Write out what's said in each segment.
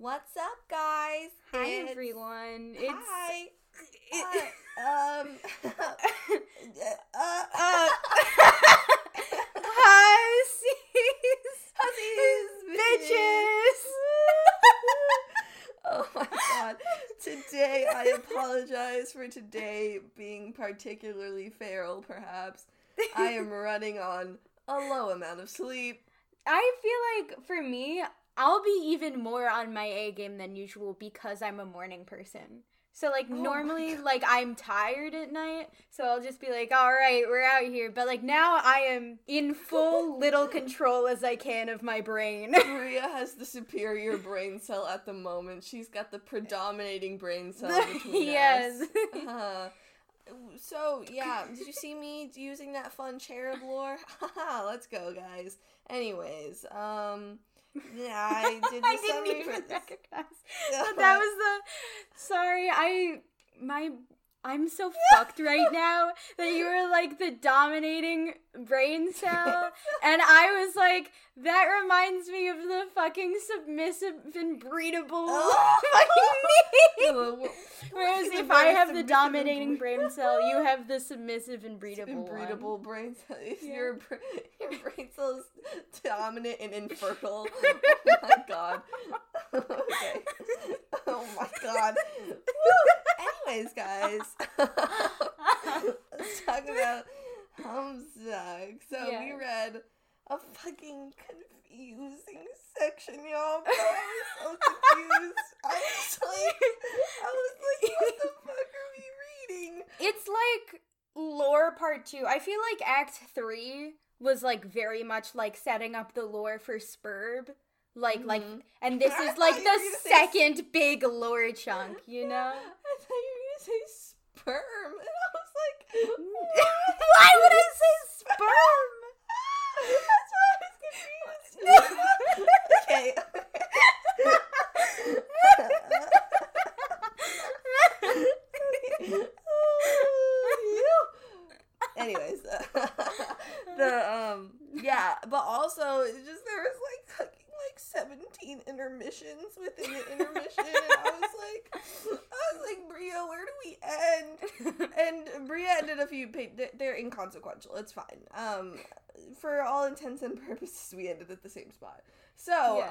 What's up, guys? Hi, everyone. Hussies, bitches. Oh my god. Today, I apologize for today being particularly feral, perhaps. I am running on a low amount of sleep. I feel like, for me, I'll be even more on my A game than usual because I'm a morning person. So, like, normally, like, I'm tired at night, so I'll just be like, all right, we're out here. But, like, now I am in full little control as I can of my brain. Maria has the superior brain cell at the moment. She's got the predominating brain cell between us. Yes. So, yeah, did you see me using that fun cherub lore? Haha, let's go, guys. Anyways, yeah, I did. I didn't even recognize. So that was the. Sorry, I'm so fucked right now that you were like the dominating brain cell, and I was like, that reminds me of the fucking submissive and breedable fucking me. Whereas if I have the dominating brain cell, you have the submissive and breedable one. Brain cell. Yeah. Your brain cell is dominant and infertile. Oh my god. Okay. Oh my god. Anyways, guys, let's talk about Homestuck. So we read a fucking confusing section, y'all. But I was so confused. I was like, what the fuck are we reading? It's like lore part 2. I feel like Act 3 was like very much like setting up the lore for Spurb. Like, and this is like the second big lore chunk, you know? I thought you were gonna say sperm, and I was like, why would I say sperm? That's why I was confused. Okay. Anyways, but also, it's just there was like 17 intermissions within the intermission, and I was like, Bria, where do we end? And Bria ended a few pages. They're inconsequential. It's fine. For all intents and purposes, we ended at the same spot. So,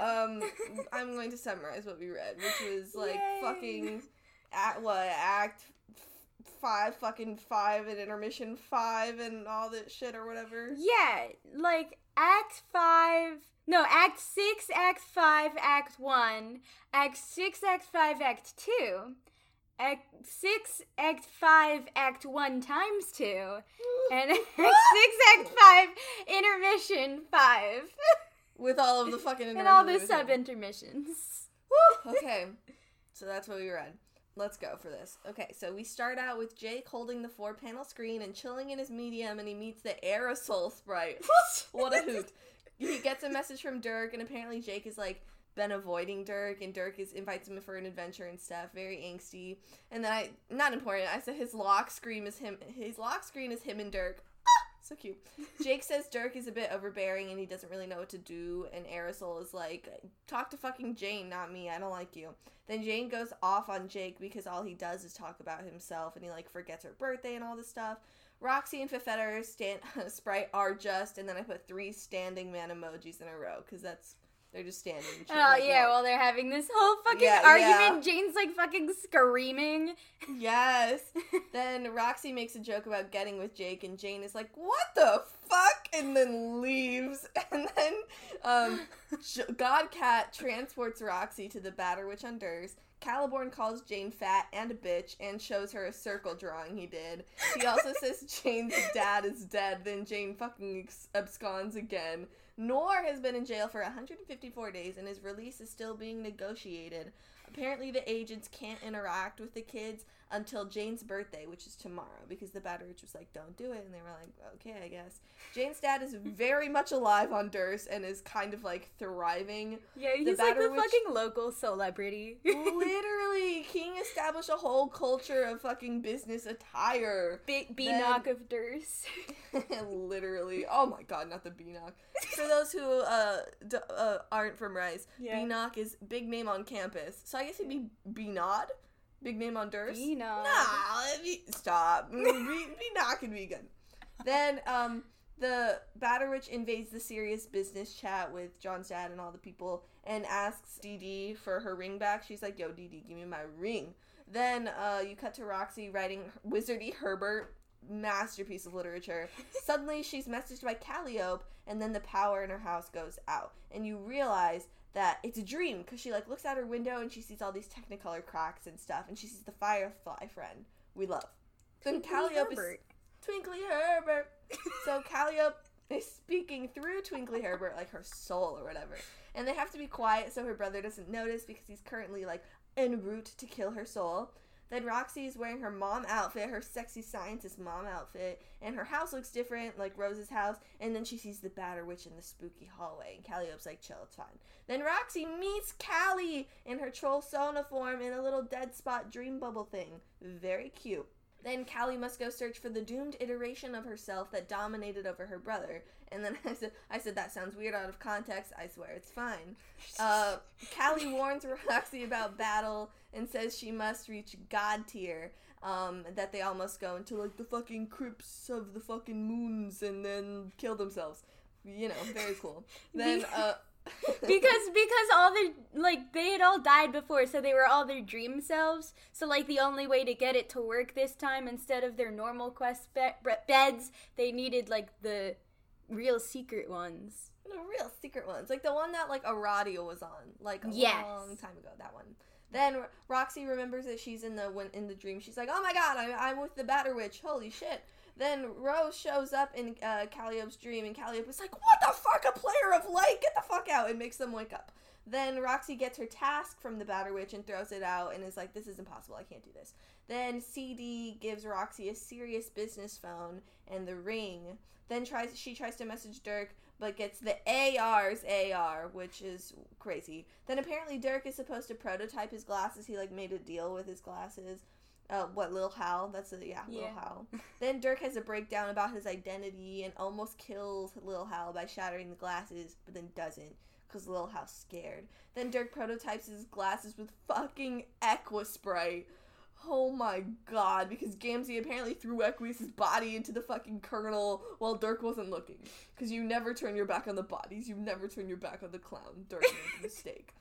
I'm going to summarize what we read, which was like fucking Act 5 and intermission 5 and all that shit or whatever. Yeah, like Act 6, Act 5, Act 1, Act 6, Act 5, Act 2, Act 6, Act 5, Act 1 times 2, and Act 6, Act 5, Intermission 5. With all of the fucking intermissions. And all the sub-intermissions. Okay, so that's what we read. Let's go for this. Okay, so we start out with Jake holding the 4-panel screen and chilling in his medium, and he meets the Aerosol sprite. What a hoot. He gets a message from Dirk, and apparently Jake is, like, been avoiding Dirk, and Dirk invites him for an adventure and stuff. Very angsty. And then not important, I said his lock screen is him and Dirk. Ah, so cute. Jake says Dirk is a bit overbearing, and he doesn't really know what to do, and Aerosol is like, talk to fucking Jane, not me, I don't like you. Then Jane goes off on Jake because all he does is talk about himself, and he, like, forgets her birthday and all this stuff. Roxy and Fefeta Sprite are just, and then I put 3 standing man emojis in a row, because that's, they're just standing. Oh, like, yeah, well, they're having this whole fucking argument. Yeah. Jane's, like, fucking screaming. Yes. Then Roxy makes a joke about getting with Jake, and Jane is like, what the fuck? And then leaves. And then Godcat transports Roxy to the Batterwitch on Derse. Caliborn calls Jane fat and a bitch and shows her a circle drawing he did. He also says Jane's dad is dead, then Jane fucking absconds again. Noir has been in jail for 154 days and his release is still being negotiated. Apparently the agents can't interact with the kids until Jane's birthday, which is tomorrow, because the Batterwitch was like, don't do it, and they were like, okay, I guess. Jane's dad is very much alive on Derse and is kind of, like, thriving. Yeah, he's like the fucking local celebrity. Literally, King established a whole culture of fucking business attire. Big B-knock of Derse. Literally. Oh my god, not the B-knock. For those who aren't from Rice, yeah. B-knock is big name on campus, so I guess it'd be B-nod. Big name on Derse? B-nod. Nah, stop. B-nod can be good. Then, the Batterwitch invades the serious business chat with John's dad and all the people and asks DD for her ring back. She's like, yo, DD, give me my ring. Then, you cut to Roxy writing Wizardy Herbert, masterpiece of literature. Suddenly, she's messaged by Calliope, and then the power in her house goes out. And you realize that it's a dream, because she, like, looks out her window and she sees all these Technicolor cracks and stuff, and she sees the firefly friend we love. Then Calliope is... Twinkly Herbert! So Calliope is speaking through Twinkly Herbert, like, her soul or whatever. And they have to be quiet so her brother doesn't notice, because he's currently, like, en route to kill her soul. Then Roxy is wearing her mom outfit, her sexy scientist mom outfit, and her house looks different, like Rose's house, and then she sees the Batterwitch in the spooky hallway, and Calliope's like, chill, it's fine. Then Roxy meets Callie in her troll Sona form in a little dead spot dream bubble thing. Very cute. Then Callie must go search for the doomed iteration of herself that dominated over her brother. And then I said that sounds weird out of context. I swear it's fine. Callie warns Roxy about battle and says she must reach God tier. That they all must go into, like, the fucking crypts of the fucking moons and then kill themselves. You know, very cool. Then, because all the, like, they had all died before, so they were all their dream selves, so, like, the only way to get it to work this time, instead of their normal quest beds, they needed, like, the real secret ones. Like, the one that, like, Aradia was on, like, a long time ago, that one. Then Roxy remembers that she's in the dream. She's like, oh my god, I'm with the Batterwitch, holy shit. Then Rose shows up in Calliope's dream, and Calliope's like, what the fuck, a player of light? Get the fuck out, and makes them wake up. Then Roxy gets her task from the Batterwitch and throws it out and is like, this is impossible, I can't do this. Then CD gives Roxy a serious business phone and the ring. Then she tries to message Dirk, but gets the AR's AR, which is crazy. Then apparently Dirk is supposed to prototype his glasses. He, like, made a deal with his glasses. Lil Cal? Lil Cal. Then Dirk has a breakdown about his identity and almost kills Lil Cal by shattering the glasses, but then doesn't, because Lil Cal's scared. Then Dirk prototypes his glasses with fucking Equisprite. Oh my god, because Gamzee apparently threw Equis' body into the fucking kernel while Dirk wasn't looking. Because you never turn your back on the bodies, you never turn your back on the clown. Dirk made a mistake.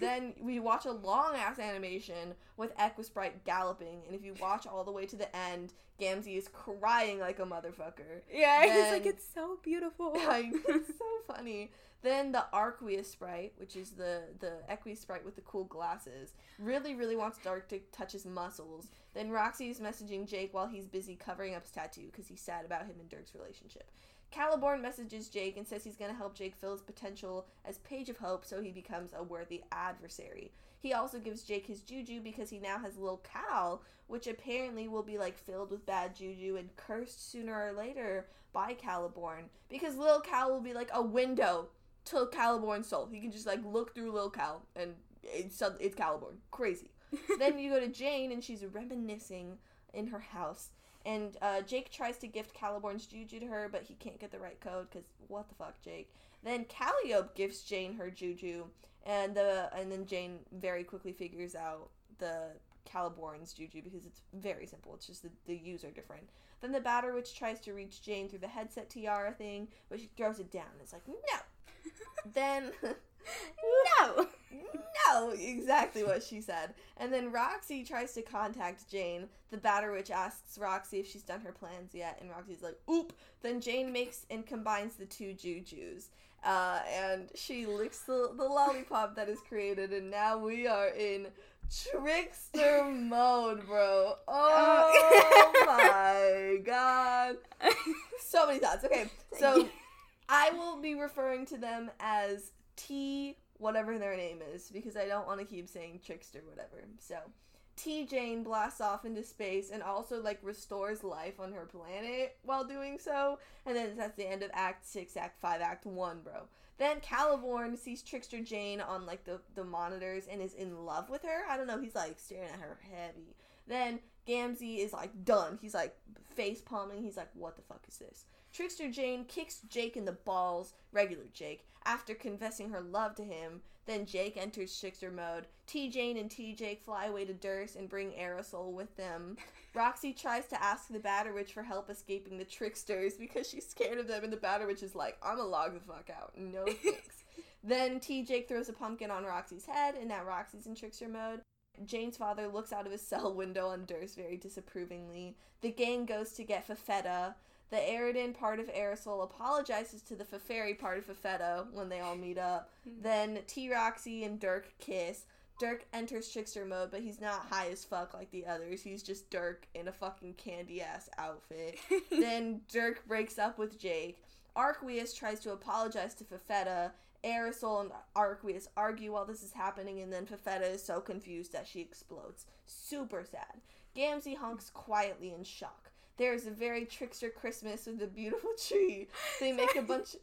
Then we watch a long-ass animation with Equisprite galloping, and if you watch all the way to the end, Gamzee is crying like a motherfucker. Yeah, then, he's like, it's so beautiful. It's so funny. Then the Arqueosprite, which is the Equisprite with the cool glasses, really, really wants Dirk to touch his muscles. Then Roxy is messaging Jake while he's busy covering up his tattoo because he's sad about him and Dirk's relationship. Caliborn messages Jake and says he's going to help Jake fill his potential as Page of Hope so he becomes a worthy adversary. He also gives Jake his juju because he now has Lil Cal, which apparently will be, like, filled with bad juju and cursed sooner or later by Caliborn, because Lil Cal will be like a window to Caliborn's soul. He can just, like, look through Lil Cal, and it's Caliborn. Crazy. Then you go to Jane, and she's reminiscing in her house. And Jake tries to gift Caliborn's juju to her, but he can't get the right code, because what the fuck, Jake? Then Calliope gifts Jane her juju, and then Jane very quickly figures out the Caliborn's juju, because it's very simple. It's just the U's are different. Then the Batterwitch tries to reach Jane through the headset tiara thing, but she throws it down. It's like, no! Then, no, exactly what she said. And then Roxy tries to contact Jane. The Batterwitch asks Roxy if she's done her plans yet, and Roxy's like, oop. Then Jane makes and combines the two jujus, and she licks the lollipop that is created, and now we are in Trickster mode, bro. Oh my god. So many thoughts. Okay, so I will be referring to them as T, whatever their name is, because I don't want to keep saying Trickster, whatever. So, T-Jane blasts off into space and also, like, restores life on her planet while doing so. And then that's the end of Act 6, Act 5, Act 1, bro. Then Caliborn sees Trickster Jane on, like, the monitors and is in love with her. I don't know. He's, like, staring at her heavy. Then Gamzee is, like, done. He's, like, face palming. He's like, what the fuck is this? Trickster Jane kicks Jake in the balls, regular Jake, after confessing her love to him. Then Jake enters trickster mode. T-Jane and T-Jake fly away to Derse and bring Aerosol with them. Roxy tries to ask the Batterwitch for help escaping the tricksters because she's scared of them, and the Batterwitch is like, I'ma log the fuck out. No thanks. Then T-Jake throws a pumpkin on Roxy's head, and now Roxy's in trickster mode. Jane's father looks out of his cell window on Derse very disapprovingly. The gang goes to get Fefeta. The Aerodin part of Aerosol apologizes to the Feferi part of Fefeta when they all meet up. Then T-Roxy and Dirk kiss. Dirk enters trickster mode, but he's not high as fuck like the others. He's just Dirk in a fucking candy-ass outfit. Then Dirk breaks up with Jake. Arqueus tries to apologize to Fefeta. Aerosol and Arqueus argue while this is happening, and then Fefeta is so confused that she explodes. Super sad. Gamzee honks quietly in shock. There is a very trickster Christmas with a beautiful tree. They make a bunch of...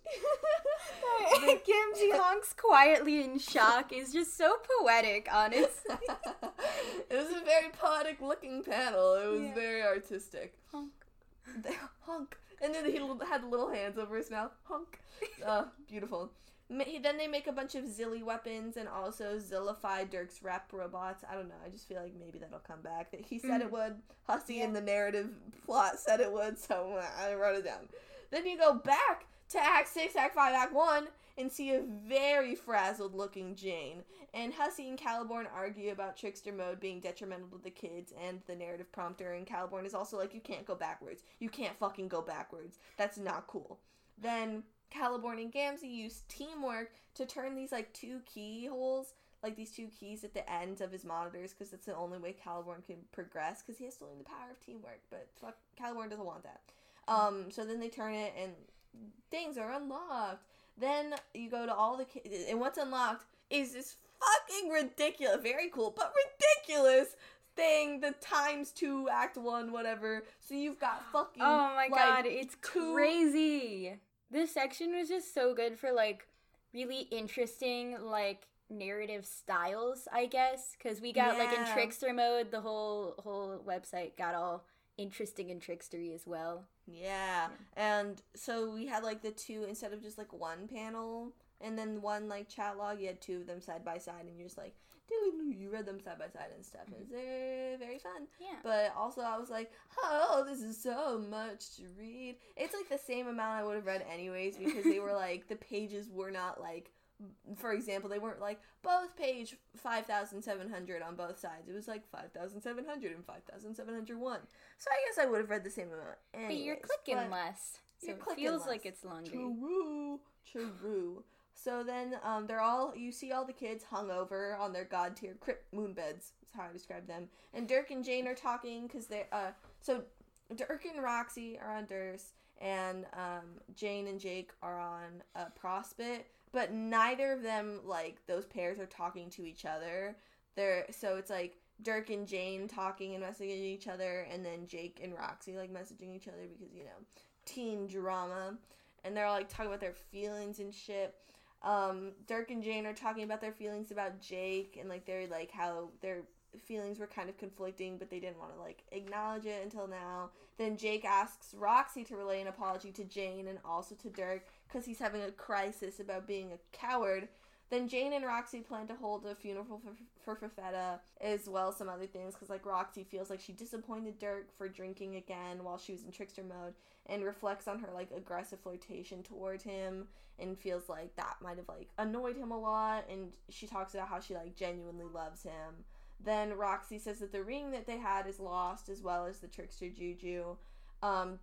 Gamzee honks quietly in shock is just so poetic, honestly. It was a very poetic-looking panel. It was very artistic. Honk. Honk. And then he had little hands over his mouth. Honk. Beautiful. Then they make a bunch of Zilly weapons and also Zillify Dirk's rap robots. I don't know. I just feel like maybe that'll come back. He said it would. Hussey in the narrative plot said it would, so I wrote it down. Then you go back to Act 6, Act 5, Act 1 and see a very frazzled-looking Jane. And Hussey and Caliborn argue about trickster mode being detrimental to the kids and the narrative prompter. And Caliborn is also like, you can't go backwards. You can't fucking go backwards. That's not cool. Then... Caliborn and Gamzee use teamwork to turn these, like, two keyholes, like, these two keys at the ends of his monitors, because that's the only way Caliborn can progress, because he has to learn the power of teamwork, but fuck, Caliborn doesn't want that. So then they turn it, and things are unlocked. Then you go to all the keys, and what's unlocked is this fucking ridiculous, very cool, but ridiculous thing, the times 2, Act 1, whatever, so you've got fucking, oh my god, it's crazy! This section was just so good for, like, really interesting, like, narrative styles, I guess. Because we got, like, in trickster mode, the whole website got all interesting and trickstery as well. Yeah. And so we had, like, the two, instead of just, like, one panel and then one, like, chat log, you had two of them side by side. And you're just like, dude, you read them side by side and stuff. It's very fun. Yeah. But also I was like, oh, this is so much to read. It's like the same amount I would have read anyways because they were like, the pages were not like, for example, they weren't like both page 5,700 on both sides. It was like 5,700 and 5,701. So I guess I would have read the same amount anyways. But you're clicking less. So it feels like it's longer. True. So then, they're all, you see all the kids hungover on their god-tier crypt moon beds, is how I describe them. And Dirk and Jane are talking, because they, so Dirk and Roxy are on Derse, and, Jane and Jake are on, Prospect, but neither of them, like, those pairs are talking to each other. So it's like, Dirk and Jane talking and messaging each other, and then Jake and Roxy, like, messaging each other, because, you know, teen drama. And they're, like, talking about their feelings and shit. Dirk and Jane are talking about their feelings about Jake and, like, they're, like, how their feelings were kind of conflicting, but they didn't want to, like, acknowledge it until now. Then Jake asks Roxy to relay an apology to Jane and also to Dirk because he's having a crisis about being a coward. Then Jane and Roxy plan to hold a funeral for Fefeta as well as some other things because, like, Roxy feels like she disappointed Dirk for drinking again while she was in trickster mode and reflects on her, like, aggressive flirtation toward him and feels like that might have, like, annoyed him a lot. And she talks about how she, like, genuinely loves him. Then Roxy says that the ring that they had is lost as well as the trickster juju.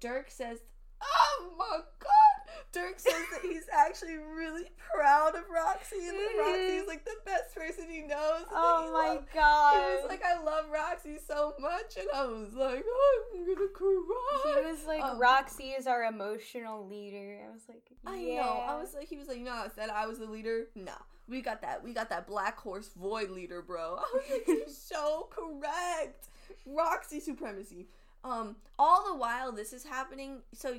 Dirk says, oh my god, Dirk says that he's actually really proud of Roxy, and that Roxy's like the best person he knows. Oh my god! He was like, "I love Roxy so much," and I was like, "Oh, I'm gonna cry." He was like, "Roxy is our emotional leader." I was like, yeah. "I know." I was like, "He was like, you know, I said I was the leader. Nah, we got that. We got that Black Horse Void leader, bro." I was like, "You're so correct, Roxy supremacy." All the while this is happening, so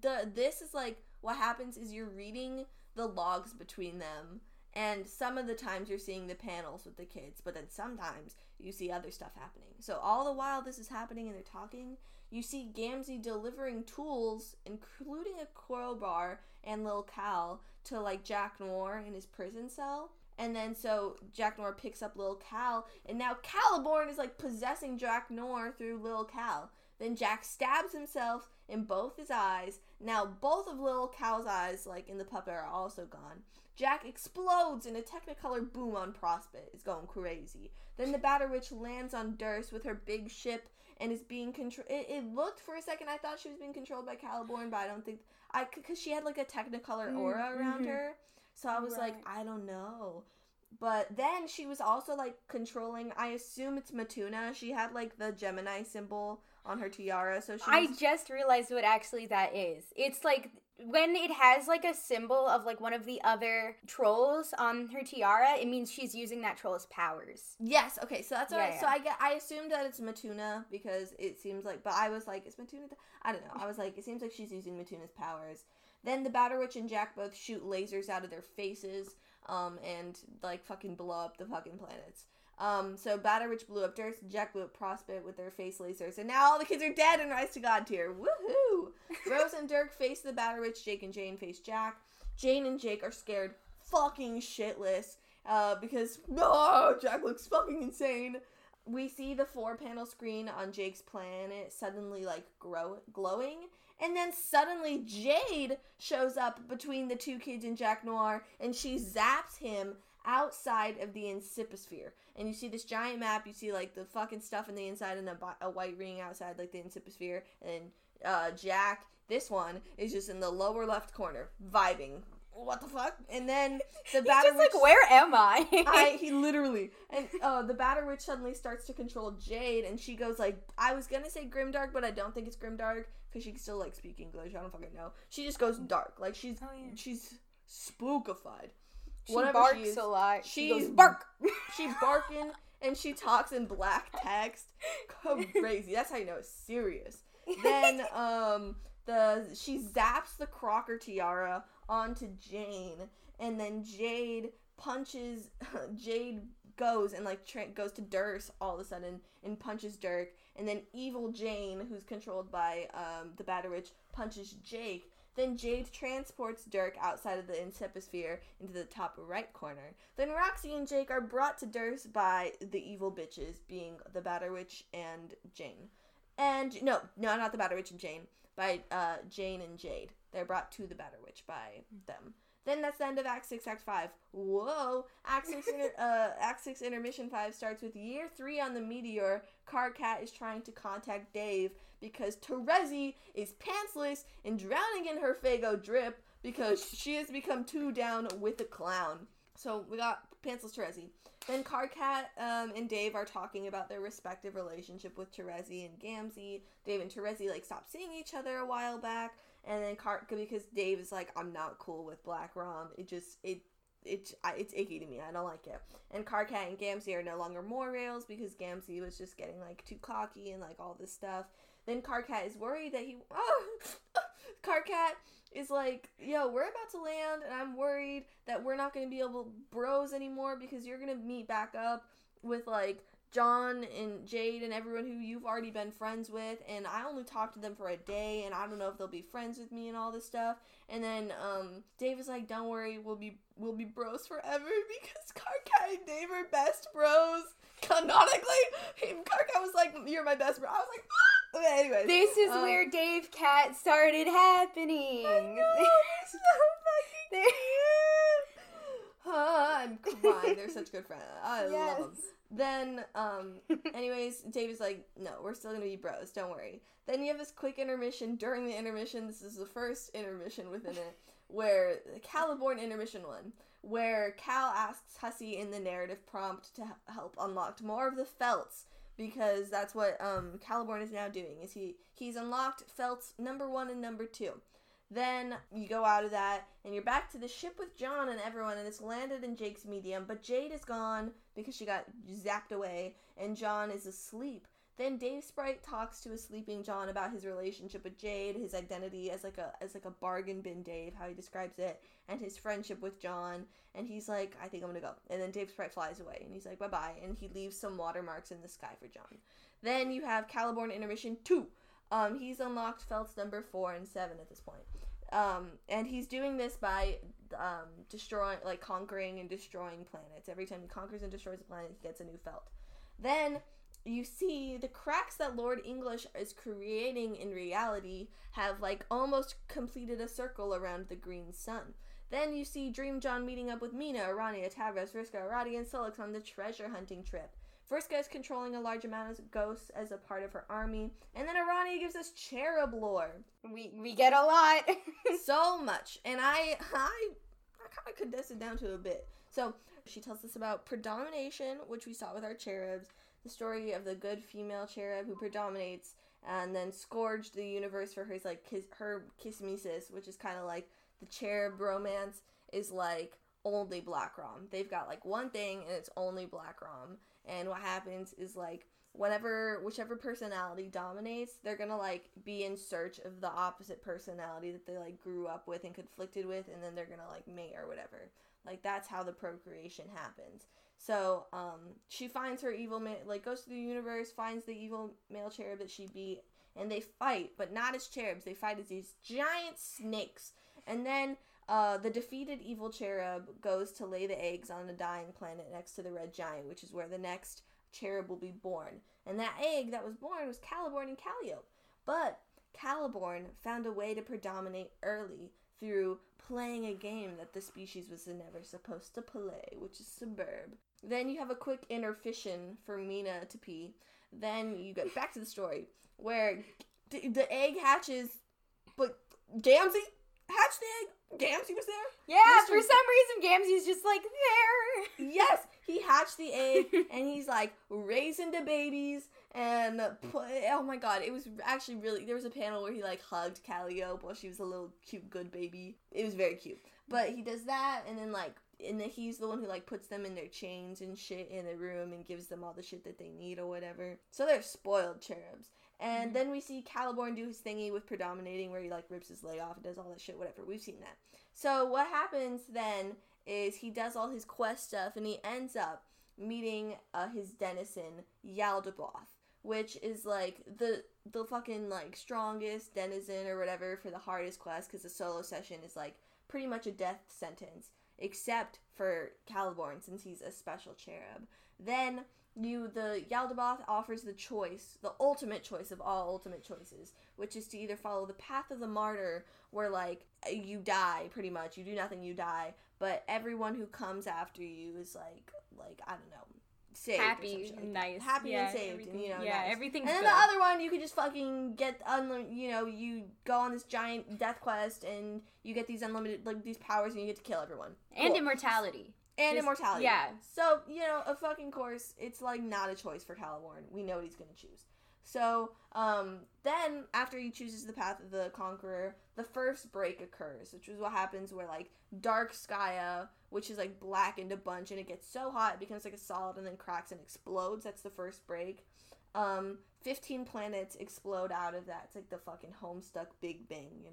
this is like what happens is you're reading the logs between them, and some of the times you're seeing the panels with the kids, but then sometimes you see other stuff happening. So all the while this is happening and they're talking, you see Gamzee delivering tools, including a crowbar and Lil Cal, to like Jack Noir in his prison cell. And then so Jack Noir picks up Lil Cal, and now Caliborn is like possessing Jack Noir through Lil Cal. Then Jack stabs himself in both his eyes. Now both of Lil Cal's eyes, like in the puppet, are also gone. Jack explodes in a Technicolor boom on Prospect. It's going crazy. Then the Batterwitch lands on Derse with her big ship and is being controlled. It looked for a second, I thought she was being controlled by Caliborn, but I don't think because she had like a Technicolor aura around her. So I was like, I don't know. But then she was also, like, controlling, I assume it's Matuna. She had, like, the Gemini symbol on her tiara, so she I just realized what actually that is. It's, like, when it has, like, a symbol of, like, one of the other trolls on her tiara, it means she's using that troll's powers. Yes, okay, so that's alright. Yeah. So I assumed that it's Matuna, because it seems like, but I was like, is Matuna, I don't know. I was like, it seems like she's using Matuna's powers. Then the Batterwitch and Jack both shoot lasers out of their faces, and, like, fucking blow up the fucking planets. So Batterwitch blew up Dirk, Jack blew up Prospect with their face lasers, and now all the kids are dead and rise to God tier. Woohoo! Rose and Dirk face the Batterwitch, Jake and Jane face Jack. Jane and Jake are scared fucking shitless, because, no, Jack looks fucking insane. We see the 4-panel screen on Jake's planet suddenly, like, glowing, and then suddenly Jade shows up between the two kids and Jack Noir, and she zaps him outside of the Incipisphere. And you see this giant map, you see, like, the fucking stuff in the inside and a white ring outside, like, the Incipisphere. And Jack, this one, is just in the lower left corner, vibing. What the fuck? And then the Batterwitch... He's just like, where am I? He literally... And the Batterwitch suddenly starts to control Jade, and she goes, like... I was gonna say Grimdark, but I don't think it's Grimdark, because she can still, like, speak English. I don't fucking know. She just goes dark. Like, she's spookified. She barks a lot. She goes, bark! She's barking, and she talks in black text. Crazy. That's how you know it's serious. Then, she zaps the Crocker tiara onto Jane, and then Jade punches. Jade goes and goes to Dirk all of a sudden and punches Dirk, and then evil Jane, who's controlled by the Batterwitch, punches Jake. Then Jade transports Dirk outside of the Incipisphere into the top right corner. Then Roxy and Jake are brought to Dirk by the evil bitches, being the Batterwitch and Jane, and no, not the Batterwitch and Jane, by Jane and Jade. They're brought to the Batterwitch by them. Then that's the end of Act 6, Act 5. Whoa! Act 6 Intermission 5 starts with Year 3 on the Meteor. Karkat is trying to contact Dave because Terezi is pantsless and drowning in her Faygo drip because she has become too down with the clown. So we got pantsless Terezi. Then Karkat and Dave are talking about their respective relationship with Terezi and Gamzee. Dave and Terezi, like, stopped seeing each other a while back. And then because Dave is like, I'm not cool with Black Rom. It's icky to me. I don't like it. And Karkat and Gamzee are no longer morails because Gamzee was just getting, like, too cocky and, like, all this stuff. Then Karkat is worried that he... Karkat is like, yo, we're about to land, and I'm worried that we're not going to be able to bros anymore because you're going to meet back up with, like, John and Jade and everyone who you've already been friends with, and I only talked to them for a day, and I don't know if they'll be friends with me and all this stuff. And then Dave is like, don't worry, we'll be bros forever because Karkat and Dave are best bros canonically. Karkat was like, you're my best bro. I was like, ah! Okay, anyways. This is where Dave Cat started happening. I know, it's so fucking cute. I'm crying. They're such good friends. I love them. Then, anyways, Dave is like, no, we're still gonna be bros, don't worry. Then you have this quick intermission during the intermission. This is the first intermission within it, where the Caliborn intermission one, where Cal asks Hussey in the narrative prompt to help unlock more of the Felts, because that's what, Caliborn is now doing, is he's unlocked Felts number 1 and number 2. Then you go out of that, and you're back to the ship with John and everyone, and it's landed in Jake's medium, but Jade is gone because she got zapped away, and John is asleep. Then Dave Sprite talks to a sleeping John about his relationship with Jade, his identity as like a bargain bin Dave, how he describes it, and his friendship with John, and he's like, I think I'm gonna go. And then Dave Sprite flies away, and he's like, bye-bye, and he leaves some watermarks in the sky for John. Then you have Caliborn Intermission 2. He's unlocked Felts number 4 and 7 at this point. And he's doing this by conquering and destroying planets. Every time he conquers and destroys a planet, he gets a new Felt. Then you see the cracks that Lord English is creating in reality have almost completed a circle around the green sun. Then you see Dream John meeting up with Mina, Aradia, Tavros, Vriska, Aradia, and Sulix on the treasure hunting trip. Vriska is controlling a large amount of ghosts as a part of her army. And then Aradia gives us Cherub lore. We get a lot. So much. And I kind of condensed it down to a bit. So she tells us about predomination, which we saw with our Cherubs. The story of the good female Cherub who predominates and then scourged the universe for his, her kismesis, which is kind of like the Cherub romance is only Black Rom. They've got one thing and it's only Black Rom. And what happens is, whichever personality dominates, they're gonna, be in search of the opposite personality that they, grew up with and conflicted with, and then they're gonna, mate or whatever. That's how the procreation happens. So, she finds her evil goes through the universe, finds the evil male Cherub that she beat, and they fight, but not as Cherubs. They fight as these giant snakes. And then, the defeated evil Cherub goes to lay the eggs on a dying planet next to the red giant, which is where the next Cherub will be born. And that egg that was born was Caliborn and Calliope. But Caliborn found a way to predominate early through playing a game that the species was never supposed to play, which is Suburb. Then you have a quick intermission for Mina to pee. Then you get back to the story where the egg hatches, but Gamzee hatched the egg. Gamzee was there? Yeah, for some reason, Gamzee's just, there. Yes, he hatched the egg, and he's, raising the babies, and, oh my god, it was actually really, there was a panel where he, hugged Calliope while she was a little cute, good baby. It was very cute. But he does that, and then, he's the one who, puts them in their chains and shit in the room and gives them all the shit that they need or whatever. So they're spoiled Cherubs. And then we see Caliborn do his thingy with predominating where he, rips his leg off and does all that shit, whatever. We've seen that. So what happens then is he does all his quest stuff, and he ends up meeting his denizen, Yaldabaoth, which is, the fucking, strongest denizen or whatever for the hardest quest, because the solo session is, pretty much a death sentence, except for Caliborn, since he's a special Cherub. Then the Yaldabaoth offers the choice, the ultimate choice of all ultimate choices, which is to either follow the path of the martyr, where, you die, pretty much. You do nothing, you die, but everyone who comes after you is, I don't know, saved. Happy, nice. Happy and saved, and, yeah, nice. Everything's good. And then the other one, you could just fucking get, you go on this giant death quest, and you get these unlimited, these powers, and you get to kill everyone. And cool. Immortality. And just, immortality. Yeah. So, a fucking course, it's, not a choice for Caliborn. We know what he's going to choose. So, then, after he chooses the path of the Conqueror, the first break occurs, which is what happens where, Dark Skya, which is, blackened a bunch, and it gets so hot, it becomes, a solid, and then cracks and explodes. That's the first break. 15 planets explode out of that. It's, the fucking Homestuck Big Bang,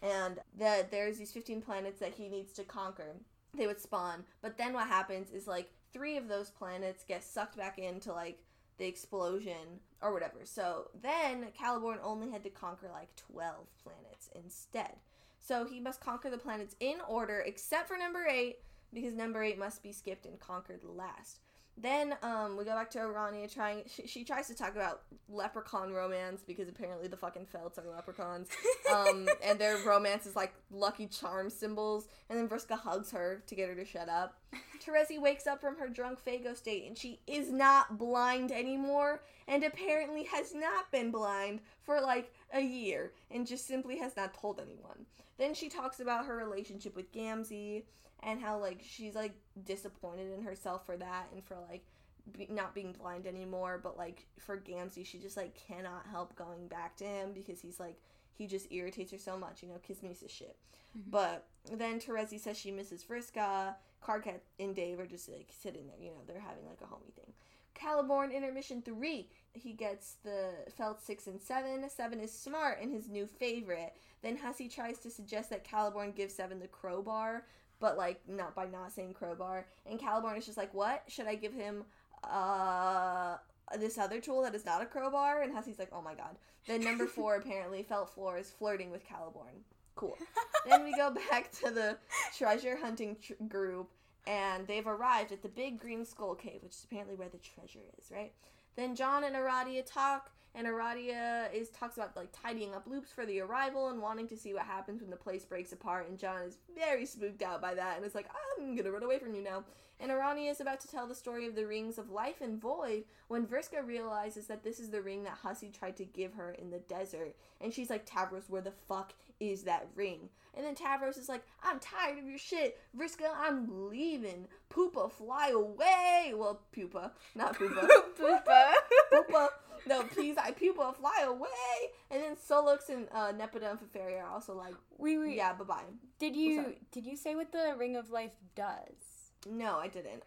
And there's these 15 planets that he needs to conquer. They would spawn, but then what happens is, 3 of those planets get sucked back into, the explosion or whatever. So then Caliborn only had to conquer, 12 planets instead. So he must conquer the planets in order, except for number 8, because number 8 must be skipped and conquered last. Then we go back to Arania trying. She tries to talk about leprechaun romance because apparently the fucking Felts are leprechauns, and their romance is like lucky charm symbols. And then Vriska hugs her to get her to shut up. Terezi wakes up from her drunk Fago state, and she is not blind anymore, and apparently has not been blind for like a year, and just simply has not told anyone. Then she talks about her relationship with Gamzee. And how, like, she's, like, disappointed in herself for that and for, like, not being blind anymore. But, like, for Gamzee, she just, like, cannot help going back to him because he's, like, he just irritates her so much. You know, kiss me, sis shit. Mm-hmm. But then Terezi says she misses Vriska. Karkat and Dave are just, like, sitting there. You know, they're having, like, a homey thing. Caliborn Intermission 3. He gets the Felt 6 and 7. 7 is smart and his new favorite. Then Hussey tries to suggest that Caliborn give 7 the crowbar, but, like, not by not saying crowbar. And Caliborn is just like, what? Should I give him this other tool that is not a crowbar? And Hussey's like, oh, my God. Then number 4, apparently, Felt Floor is flirting with Caliborn. Cool. Then we go back to the treasure hunting group, and they've arrived at the big green skull cave, which is apparently where the treasure is, right? Then John and Aradia talk, and Aradia talks about, like, tidying up loops for the arrival and wanting to see what happens when the place breaks apart, and John is very spooked out by that and is like, I'm gonna run away from you now. And Aradia is about to tell the story of the rings of life and void when Vriska realizes that this is the ring that Hussey tried to give her in the desert, and she's like, Tavros, where the fuck is that ring? And then Tavros is like, I'm tired of your shit, Vriska, I'm leaving. Poopa, fly away. Well, Pupa, not Poopa. Poopa. Poopa. No, please, I Pupa, fly away. And then Solux and Nepeta and Fefeta are also like, we yeah, bye bye. Did you say what the Ring of Life does? No, I didn't.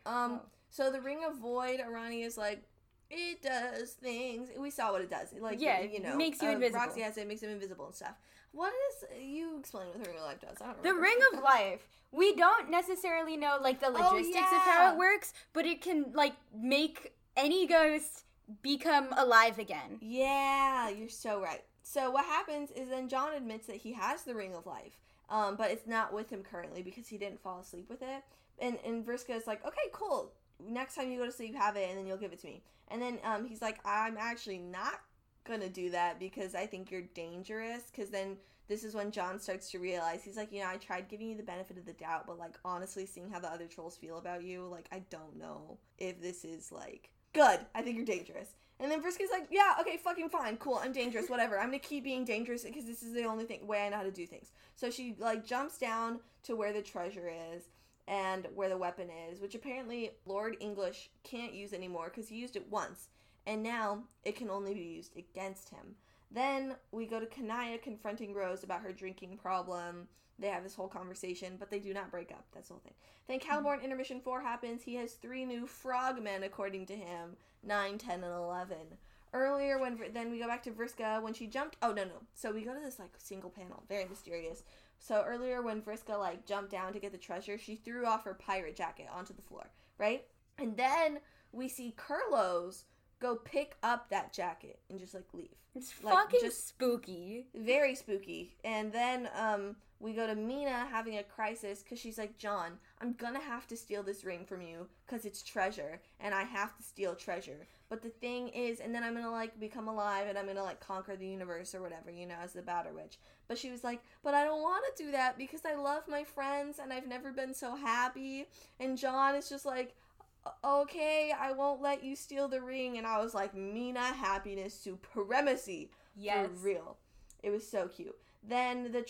So the Ring of Void, Arani is like, it does things. We saw what it does. Like, yeah, you know, makes you invisible. Roxy has it, makes him invisible and stuff. What is, you explain what the Ring of Life does. I don't remember. The Ring of Life, we don't necessarily know, like, the logistics of how it works, but it can, like, make any ghost become alive again. Yeah, you're so right. So what happens is then John admits that he has the Ring of Life, but it's not with him currently because he didn't fall asleep with it. And Vriska is like, okay, cool. Next time you go to sleep, have it, and then you'll give it to me. And then he's like, I'm actually not going to do that because I think you're dangerous. Because then this is when John starts to realize, he's like, you know, I tried giving you the benefit of the doubt, but, like, honestly, seeing how the other trolls feel about you, like, I don't know if this is, like, good. I think you're dangerous. And then Vriska's like, yeah, okay, fucking fine, cool, I'm dangerous, whatever. I'm going to keep being dangerous because this is the only way I know how to do things. So she, like, jumps down to where the treasure is and where the weapon is, which apparently Lord English can't use anymore because he used it once, and now it can only be used against him. Then we go to Kanaya confronting Rose about her drinking problem. They have this whole conversation, but they do not break up. That's the whole thing. Then Caliborn Intermission 4 happens. He has 3 new frogmen, according to him, 9, 10, and 11. Earlier, then we go back to Vriska when she jumped. Oh, no. So we go to this, like, single panel. Very mysterious. So earlier when Vriska, like, jumped down to get the treasure, she threw off her pirate jacket onto the floor, right? And then we see Curlos go pick up that jacket and just, like, leave. It's like, fucking just spooky. Very spooky. And then we go to Mina having a crisis because she's like, John, I'm gonna have to steal this ring from you because it's treasure, and I have to steal treasure. But the thing is, and then I'm gonna, like, become alive, and I'm gonna, like, conquer the universe or whatever, you know, as the Batterwitch. But she was like, but I don't want to do that because I love my friends, and I've never been so happy. And John is just like, okay, I won't let you steal the ring. And I was like, Mina, happiness, supremacy. Yes. For real. It was so cute. Then the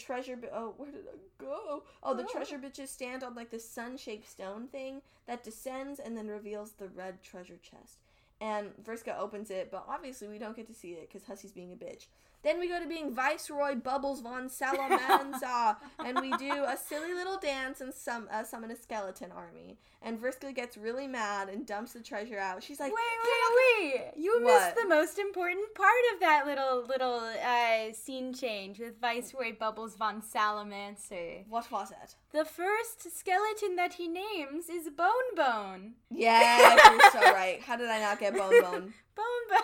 where did I go? Oh, the treasure bitches stand on, like, the sun-shaped stone thing that descends and then reveals the red treasure chest. And Vriska opens it, but obviously we don't get to see it because Hussey's being a bitch. Then we go to being Viceroy Bubbles von Salamanza, and we do a silly little dance and summon a skeleton army. And Vriska gets really mad and dumps the treasure out. She's like, wait! You missed the most important part of that little scene change with Viceroy Bubbles von Salamancer. What was it? The first skeleton that he names is Bone Bone. Yeah, you're so right. How did I not get Bone Bone? Bone Bone.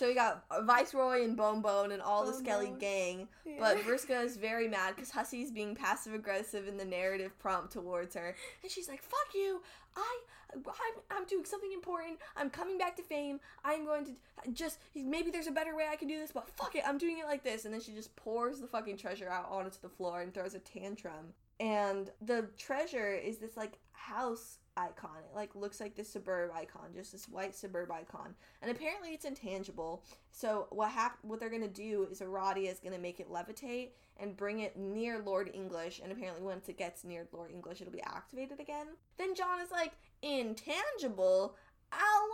So we got Viceroy and Bone Bone and all the Skelly gang. Yeah. But Vriska is very mad because Hussey's being passive-aggressive in the narrative prompt towards her. And she's like, fuck you. I'm doing something important. I'm coming back to fame. I'm going to just, maybe there's a better way I can do this, but fuck it. I'm doing it like this. And then she just pours the fucking treasure out onto the floor and throws a tantrum. And the treasure is this, like, house icon. It, like, looks like this suburb icon, just this white suburb icon. And apparently it's intangible. So what they're going to do is Aradia is going to make it levitate and bring it near Lord English. And apparently once it gets near Lord English, it'll be activated again. Then John is like, intangible?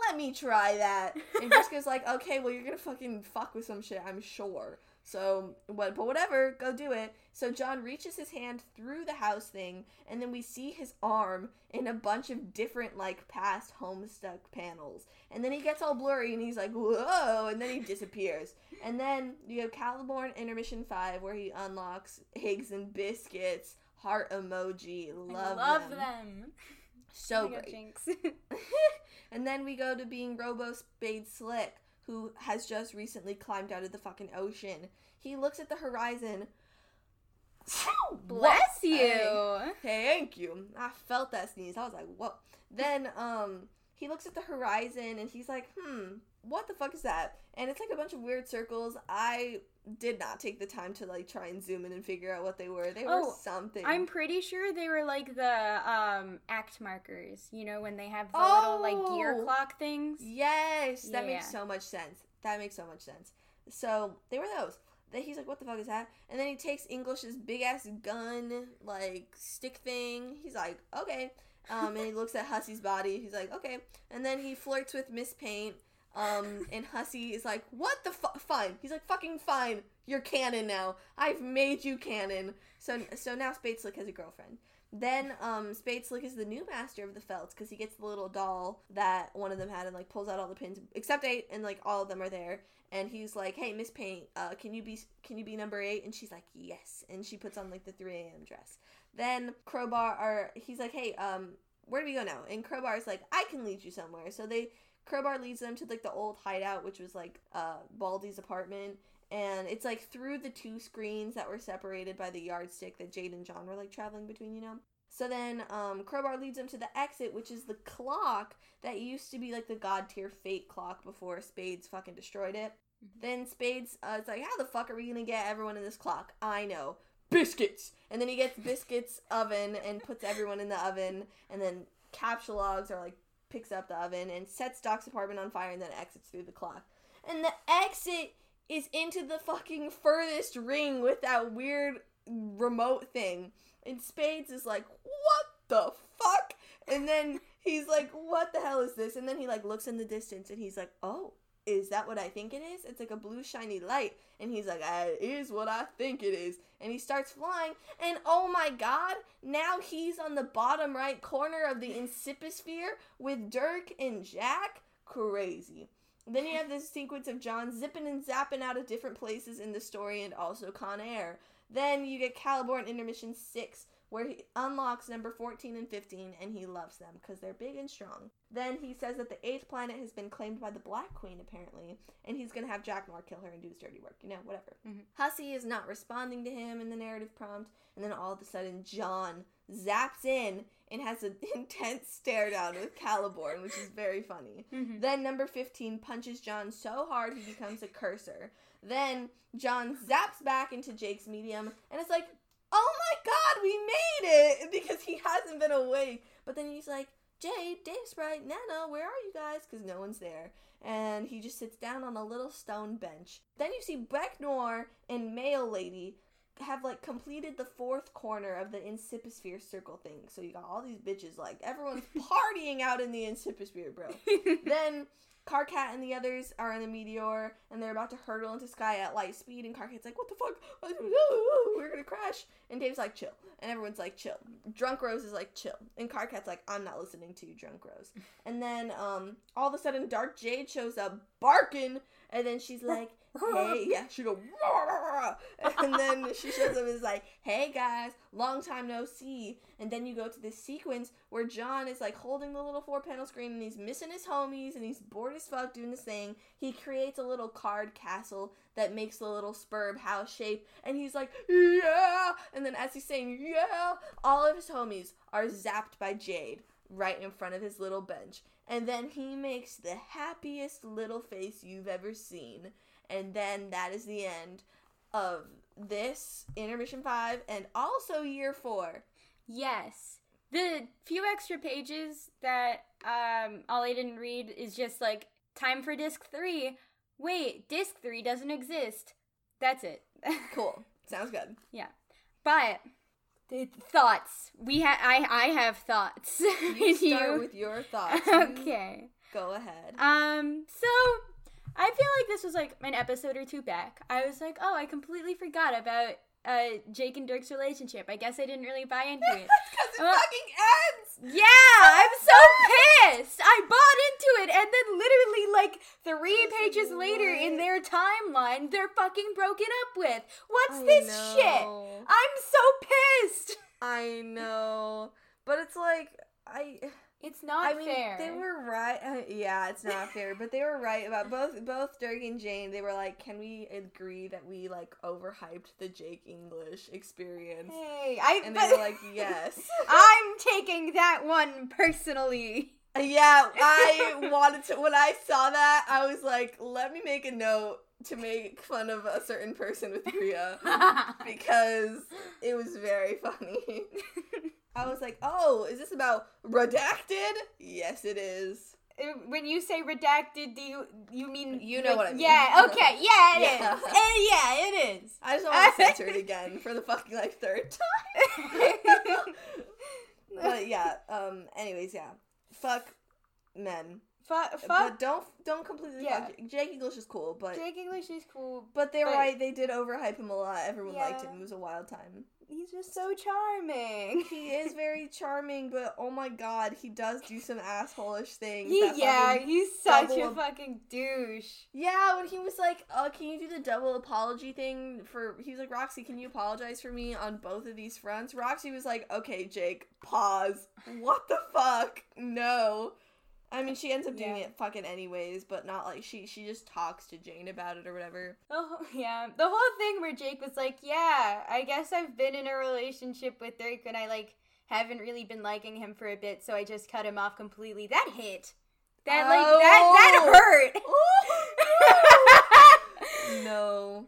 Let me try that. And Vriska's like, okay, well, you're going to fucking fuck with some shit, I'm sure. So, but whatever, go do it. So John reaches his hand through the house thing, and then we see his arm in a bunch of different, like, past Homestuck panels. And then he gets all blurry, and he's like, whoa, and then he disappears. And then you have Caliborn Intermission 5, where he unlocks Higgs and Biscuits, heart emoji, love them. So great. Jinx. And then we go to being Robo Spade Slick, who has just recently climbed out of the fucking ocean. He looks at the horizon. Bless you. Thank you. I felt that sneeze. I was like, whoa. Then he looks at the horizon, and he's like, what the fuck is that? And it's like a bunch of weird circles. I did not take the time to, like, try and zoom in and figure out what they were. They were something. I'm pretty sure they were, like, the act markers, you know, when they have the little, like, gear clock things. Yes! That makes so much sense. So, they were those. He's like, what the fuck is that? And then he takes English's big-ass gun, like, stick thing. He's like, okay. And he looks at Hussey's body. He's like, okay. And then he flirts with Miss Paint. And Hussey is like, what the fuck? Fine. He's like, fucking fine. You're canon now. I've made you canon. So now Spade Slick has a girlfriend. Then, Spade Slick is the new master of the Felts, because he gets the little doll that one of them had and, like, pulls out all the pins, except 8, and, like, all of them are there. And he's like, hey, Miss Paint, can you be number 8? And she's like, yes. And she puts on, like, the 3 a.m. dress. Then he's like, hey, where do we go now? And Crowbar's like, I can lead you somewhere. So Crowbar leads them to, like, the old hideout, which was, like, Baldy's apartment, and it's, like, through the 2 screens that were separated by the yardstick that Jade and John were, like, traveling between, you know? So then, Crowbar leads them to the exit, which is the clock that used to be, like, the god-tier fate clock before Spades fucking destroyed it. Mm-hmm. Then Spades is like, how the fuck are we gonna get everyone in this clock? I know. Biscuits! And then he gets Biscuits' oven and puts everyone in the oven, and then capture logs are, like, picks up the oven and sets Doc's apartment on fire and then exits through the clock. And the exit is into the fucking furthest ring with that weird remote thing. And Spades is like, what the fuck? And then he's like, what the hell is this? And then he, like, looks in the distance and he's like, oh, is that what I think it is? It's like a blue shiny light. And he's like, it is what I think it is. And he starts flying. And oh my god, now he's on the bottom right corner of the Incipisphere with Dirk and Jack. Crazy. Then you have this sequence of John zipping and zapping out of different places in the story and also Con Air. Then you get Caliborn Intermission 6, where he unlocks number 14 and 15, and he loves them because they're big and strong. Then he says that the 8th planet has been claimed by the Black Queen, apparently, and he's going to have Jack Noir kill her and do his dirty work, you know, whatever. Mm-hmm. Hussey is not responding to him in the narrative prompt, and then all of a sudden, John zaps in and has an intense stare down with Caliborn, which is very funny. Mm-hmm. Then number 15 punches John so hard he becomes a cursor. Then John zaps back into Jake's medium, and it's like, oh my god, we made it! Because he hasn't been awake. But then he's like, Jade, Dave Sprite, Nana, where are you guys? Because no one's there. And he just sits down on a little stone bench. Then you see Beck Noir and Mail Lady have, like, completed the 4th corner of the Incipisphere circle thing. So you got all these bitches, like, everyone's partying out in the Incipisphere, bro. Then Karkat and the others are in a meteor, and they're about to hurtle into sky at light speed, and Karkat's like, what the fuck? We're gonna crash. And Dave's like, chill. And everyone's like, chill. Drunk Rose is like, chill. And Karkat's like, I'm not listening to you, Drunk Rose. And then, all of a sudden, Dark Jade shows up barking, And then she's like, hey, yeah, she goes, and then she shows up and is like, hey guys, long time no see. And then you go to this sequence where John is like holding the little 4-panel screen and he's missing his homies and he's bored as fuck doing this thing. He creates a little card castle that makes the little spurb house shape and he's like, yeah. And then as he's saying, yeah, all of his homies are zapped by Jade right in front of his little bench. And then he makes the happiest little face you've ever seen. And then that is the end of this Intermission 5 and also Year 4. Yes. The few extra pages that Ollie didn't read is just like, time for Disc 3. Wait, Disc 3 doesn't exist. That's it. Cool. Sounds good. Yeah. But... thoughts. I have thoughts. You start with your thoughts. Okay. Go ahead. So, I feel like this was like an episode or two back. I was like, oh, I completely forgot about Jake and Dirk's relationship. I guess I didn't really buy into it. Because it fucking ends! Yeah! I'm so pissed! I bought into it, and then literally like 3 pages later in their timeline, they're fucking broken up with. What's this shit? I'm so pissed. I know, but it's like it's not fair. They were right. Yeah, it's not fair, but they were right about both Dirk and Jane. They were like, can we agree that we like overhyped the Jake English experience? Hey, and they were like, yes. I'm taking that one personally. Yeah, I wanted to. When I saw that, I was like, let me make a note to make fun of a certain person with Priya because it was very funny. I was like, oh, is this about redacted? Yes, it is. When you say redacted, do you mean... You know what I mean. Yeah, okay, yeah, it is. Yeah, it is. I just don't want to censor it again for the fucking, like, 3rd time. But, yeah, anyways, yeah. Fuck men. But don't completely fuck Jake English is cool, but... Jake English is cool. But they were right, they did overhype him a lot. Everyone liked him. It was a wild time. He's just so charming. He is very charming, but oh my god, he does do some asshole-ish things. He's such a fucking douche. Yeah, when he was like, oh, can you do the double apology thing for... He was like, Roxy, can you apologize for me on both of these fronts? Roxy was like, okay, Jake, pause. What the fuck? No. I mean, she ends up doing it fucking anyways, but not like she just talks to Jane about it or whatever. Oh, yeah. The whole thing where Jake was like, yeah, I guess I've been in a relationship with Dirk and I, like, haven't really been liking him for a bit, so I just cut him off completely. That hit. That hurt. Oh, no.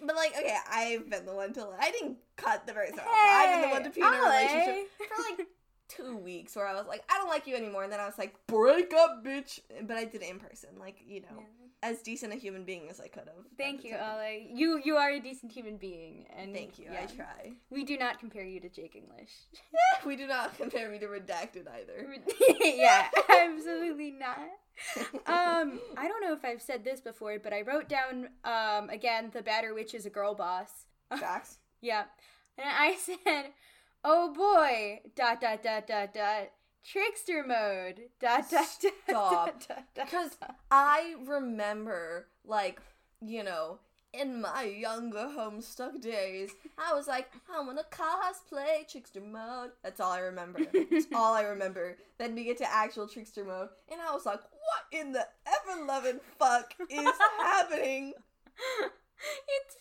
But like, okay, I've been the one to, I didn't cut the person off. I've been the one to be in a relationship for, like, 2 weeks where I was like, I don't like you anymore, and then I was like, break up, bitch. But I did it in person, like, you know, as decent a human being as I could have. Thank you, Ollie. You are a decent human being, and thank you. I try. We do not compare you to Jake English. We do not compare me to redacted either. Yeah, absolutely not. I don't know if I've said this before, but I wrote down again, the Batterwitch is a girl boss. Facts. Yeah, and I said, oh boy, ... Trickster mode, ... Because I remember, like, you know, in my younger Homestuck days, I was like, I'm gonna cosplay Trickster mode. That's all I remember. That's all I remember. Then we get to actual Trickster mode, and I was like, what in the ever-loving fuck is happening? It's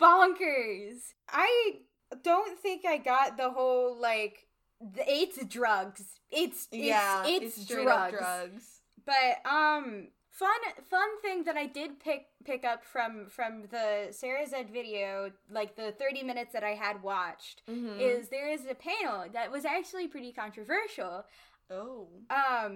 fucking bonkers. I... don't think I got the whole, like, it's drugs. It's drugs. But fun thing that I did pick up from the Sarah Z video, like the 30 minutes that I had watched, is there is a panel that was actually pretty controversial. Oh.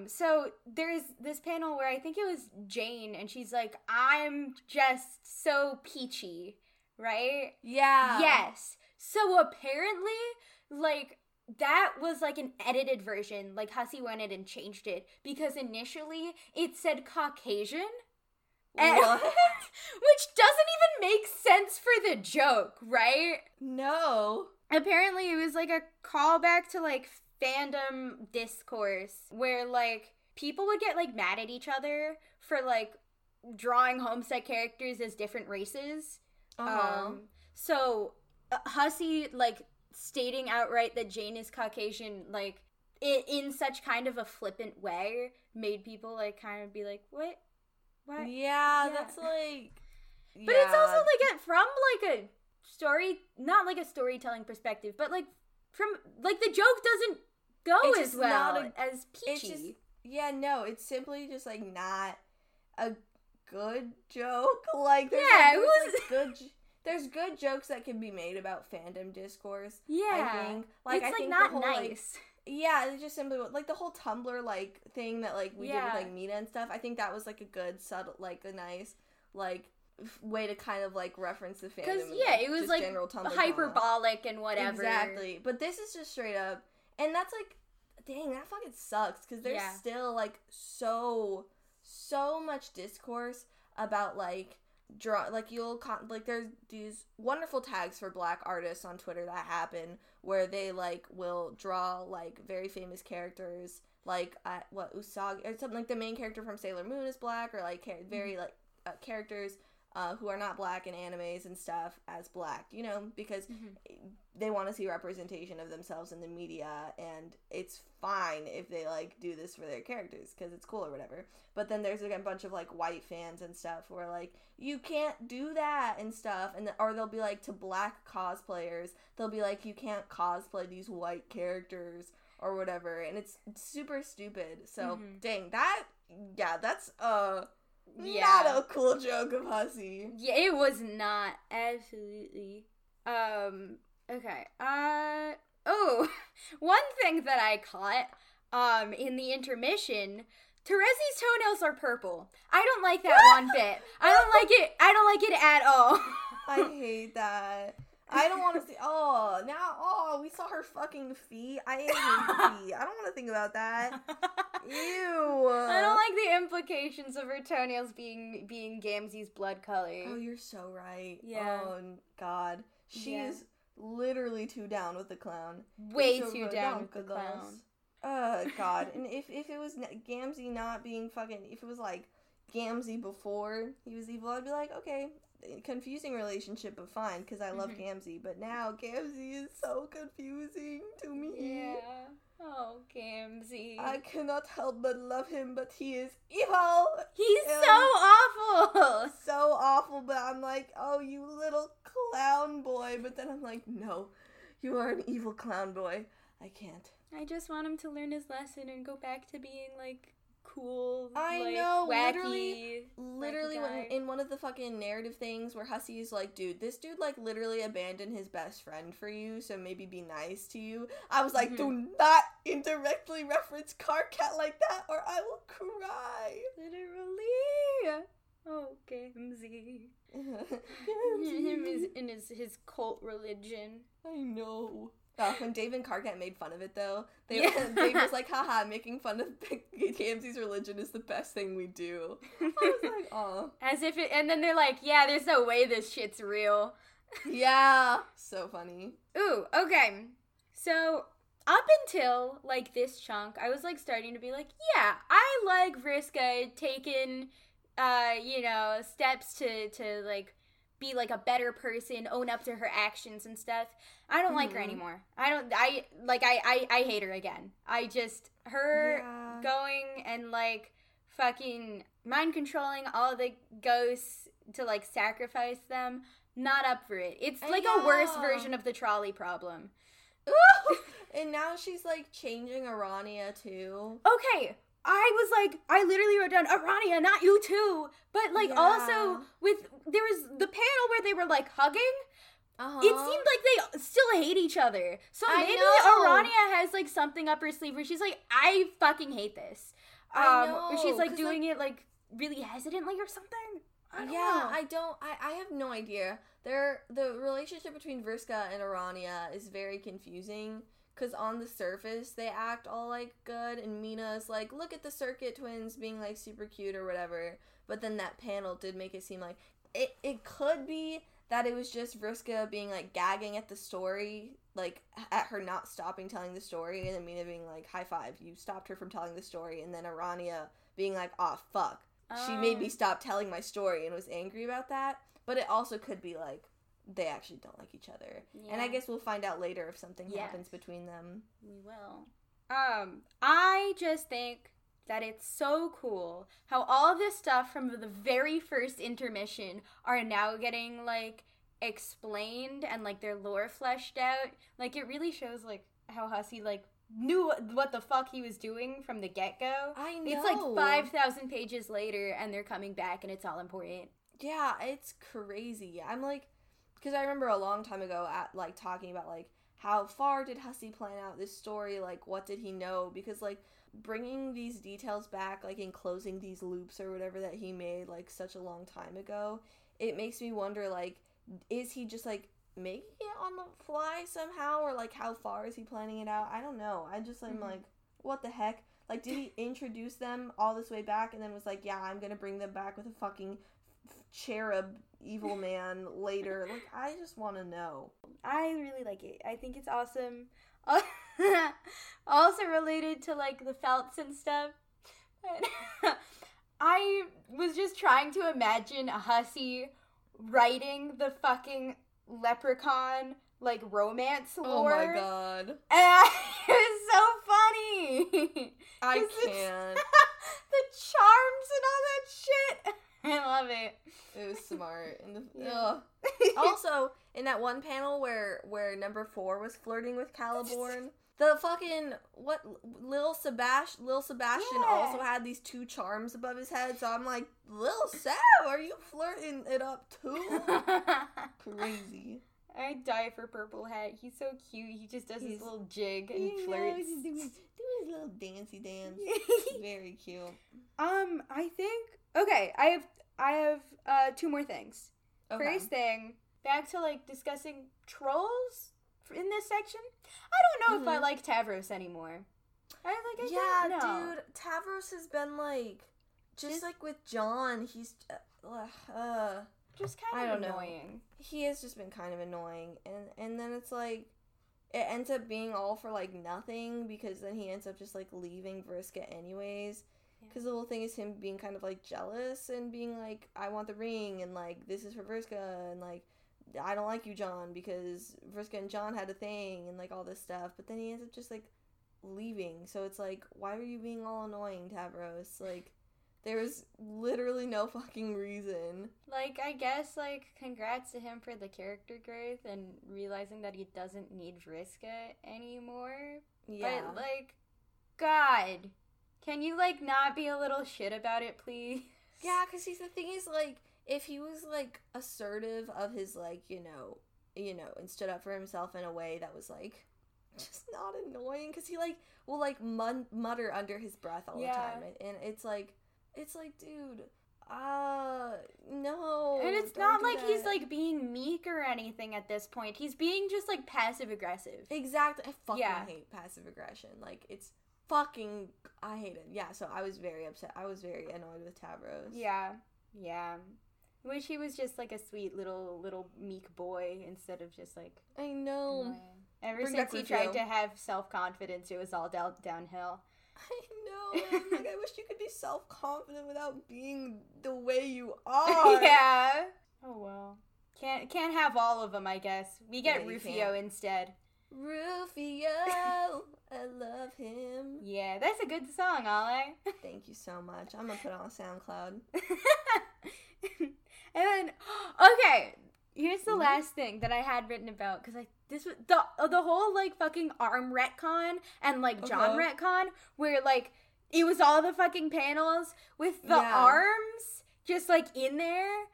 So there's this panel where I think it was Jane, and she's like, I'm just so peachy, right? Yeah. Yes. So apparently, like, that was, like, an edited version. Like, Hussey went in and changed it. Because initially, it said Caucasian. What? Which doesn't even make sense for the joke, right? No. Apparently, it was, like, a callback to, like, fandom discourse. Where, like, people would get, like, mad at each other for, like, drawing Homestuck characters as different races. So Hussey, like, stating outright that Jane is Caucasian, like, in such kind of a flippant way, made people, like, kind of be like, what? Yeah, that's, like... But it's also, like, from a storytelling perspective, but, like, from the joke doesn't go as well as peachy. It's simply just, like, not a good joke. Like, there's good jokes that can be made about fandom discourse. Yeah. I think. Like, I think not the whole, nice. It's just simply, like, the whole Tumblr, like, thing that, like, we did with, like, Mina and stuff. I think that was, like, a good, subtle, like, a nice, like, way to kind of, like, reference the fandom. Because, it was, like, hyperbolic and whatever. Exactly. But this is just straight up. And that's, like, dang, that fucking sucks. Because there's still, like, so much discourse about, like, there's these wonderful tags for Black artists on Twitter that happen where they, like, will draw, like, very famous characters, like, Usagi, or something, like, the main character from Sailor Moon is Black, or, like, very, like, characters who are not Black in animes and stuff as Black, you know, because they want to see representation of themselves in the media, and it's fine if they, like, do this for their characters, because it's cool or whatever. But then there's, like, a bunch of, like, white fans and stuff who are like, you can't do that and stuff, or they'll be, like, to Black cosplayers, they'll be like, you can't cosplay these white characters or whatever, and it's super stupid. So, dang, that's, not a cool joke of Hussey. Yeah, it was not. Absolutely. Okay. One thing that I caught, in the intermission, Terezi's toenails are purple. I don't like that one bit. I don't like it. I don't like it at all. I hate that. I don't want to see. We saw her fucking feet. I hate feet. I don't want to think about that. Ew. I don't like the implications of her toenails being Gamzee's blood color. Oh, you're so right. Yeah. Oh, God. She is literally too down with the clown. Way so too down with the clown. God. And if it was Gamzee not being fucking... If it was, like, Gamzee before he was evil, I'd be like, okay... confusing relationship, but fine, because I love Gamzee, but now Gamzee is so confusing to me. Yeah. Oh, Gamzee. I cannot help but love him, but he is evil. He's so awful. So awful, but I'm like, oh, you little clown boy. But then I'm like, no, you are an evil clown boy. I can't. I just want him to learn his lesson and go back to being, like, cool, I like, know, wacky, literally wacky in one of the fucking narrative things where Hussey's like, dude, this dude, like, literally abandoned his best friend for you, so maybe be nice to you. I was like, do not indirectly reference Karkat like that, or I will cry. Literally. Oh, Gamzee. In his cult religion. I know. When Dave and Karkat made fun of it, though, Dave was like, haha, making fun of Gamzee's religion is the best thing we do. I was like, aw. As if it, and then they're like, yeah, there's no way this shit's real. Yeah. So funny. Ooh, okay. So, up until, like, this chunk, I was, like, starting to be like, yeah, I like Vriska taking, steps to like, be, like, a better person, own up to her actions and stuff. I don't like her anymore. I hate her again. I just, going and, like, fucking mind controlling all the ghosts to, like, sacrifice them, not up for it. It's, like, a worse version of the trolley problem. Ooh! And now she's, like, changing Aradia, too. Okay. I was like, I literally wrote down, Aradia, not you too. But, like, also, there was the panel where they were, like, hugging. It seemed like they still hate each other. So maybe Aradia has, like, something up her sleeve where she's like, I fucking hate this. I know. Or she's, like, doing it, like, really hesitantly or something. I don't know. I have no idea. The relationship between Vriska and Aradia is very confusing. Because on the surface, they act all, like, good, and Mina's like, look at the Circuit Twins being, like, super cute or whatever. But then that panel did make it seem like... It could be that it was just Vriska being, like, gagging at the story, like, at her not stopping telling the story, and then Mina being like, high five, you stopped her from telling the story, and then Aradia being like, aw, fuck. She made me stop telling my story and was angry about that. But it also could be, like, they actually don't like each other. Yeah. And I guess we'll find out later if something happens between them. We will. I just think that it's so cool how all of this stuff from the very first intermission are now getting, like, explained and, like, their lore fleshed out. Like, it really shows, like, how Hussey, like, knew what the fuck he was doing from the get-go. I know. It's, like, 5,000 pages later, and they're coming back, and it's all important. Yeah, it's crazy. I'm, like, because I remember a long time ago, talking about, like, how far did Hussey plan out this story? Like, what did he know? Because, like, bringing these details back, like, in closing these loops or whatever that he made, like, such a long time ago, it makes me wonder, like, is he just, like, making it on the fly somehow? Or, like, how far is he planning it out? I don't know. I just, I'm like, what the heck? Like, did he introduce them all this way back and then was like, yeah, I'm gonna bring them back with a fucking Cherub evil man later? Like, I just want to know. I really like it. I think it's awesome. Also related to, like, the Felts and stuff. I was just trying to imagine a Hussey writing the fucking leprechaun, like, romance lore. Oh my god. And it was so funny. I can't. The charms and all that shit. I love it. It was smart. And also, in that one panel where number 4 was flirting with Caliborn, the fucking, Lil Sebastian also had these 2 charms above his head, so I'm like, Lil Seb, are you flirting it up too? Crazy. I die for Purple Hat. He's so cute. He just does his little jig and flirts. Know, do his little dancey dance. Very cute. I think, okay, I have 2 more things. Okay. First thing, back to, like, discussing trolls in this section. I don't know if I like Tavros anymore. I don't know. Dude, Tavros has been, like, just like with John, he's just kind of annoying. Know. He has just been kind of annoying, and then it's like it ends up being all for, like, nothing, because then he ends up just, like, leaving Vriska anyways. Because the whole thing is him being kind of, like, jealous and being like, I want the ring, and, like, this is for Vriska, and, like, I don't like you, John, because Vriska and John had a thing, and, like, all this stuff. But then he ends up just, like, leaving. So it's like, why were you being all annoying, Tavros? Like, there was literally no fucking reason. Like, I guess, like, congrats to him for the character growth and realizing that he doesn't need Vriska anymore. Yeah. But, like, God, can you, like, not be a little shit about it, please? Yeah, because the thing is, like, if he was, like, assertive of his, like, you know, and stood up for himself in a way that was, like, just not annoying, because he, like, will, like, mutter under his breath all the time. And it's like, dude, no. And it's not like he's, like, being meek or anything at this point. He's being just, like, passive-aggressive. Exactly. I fucking hate passive aggression. Like, it's fucking, I hate it. Yeah, so I was very upset. I was very annoyed with Tavros. Yeah. Wish he was just, like, a sweet little meek boy instead of just, like, I know. Annoying. Ever Bring since he tried to have self-confidence, it was all downhill. I know. I'm like, I wish you could be self-confident without being the way you are. Yeah. Oh, well. Can't have all of them, I guess. We get Rufio instead. Rufio, I love him. Yeah, that's a good song, Ollie. Thank you so much. I'm gonna put it on SoundCloud. And then, okay, here's the last thing that I had written about, because the whole, like, fucking arm retcon and, like, John retcon, where, like, it was all the fucking panels with the arms just, like, in there.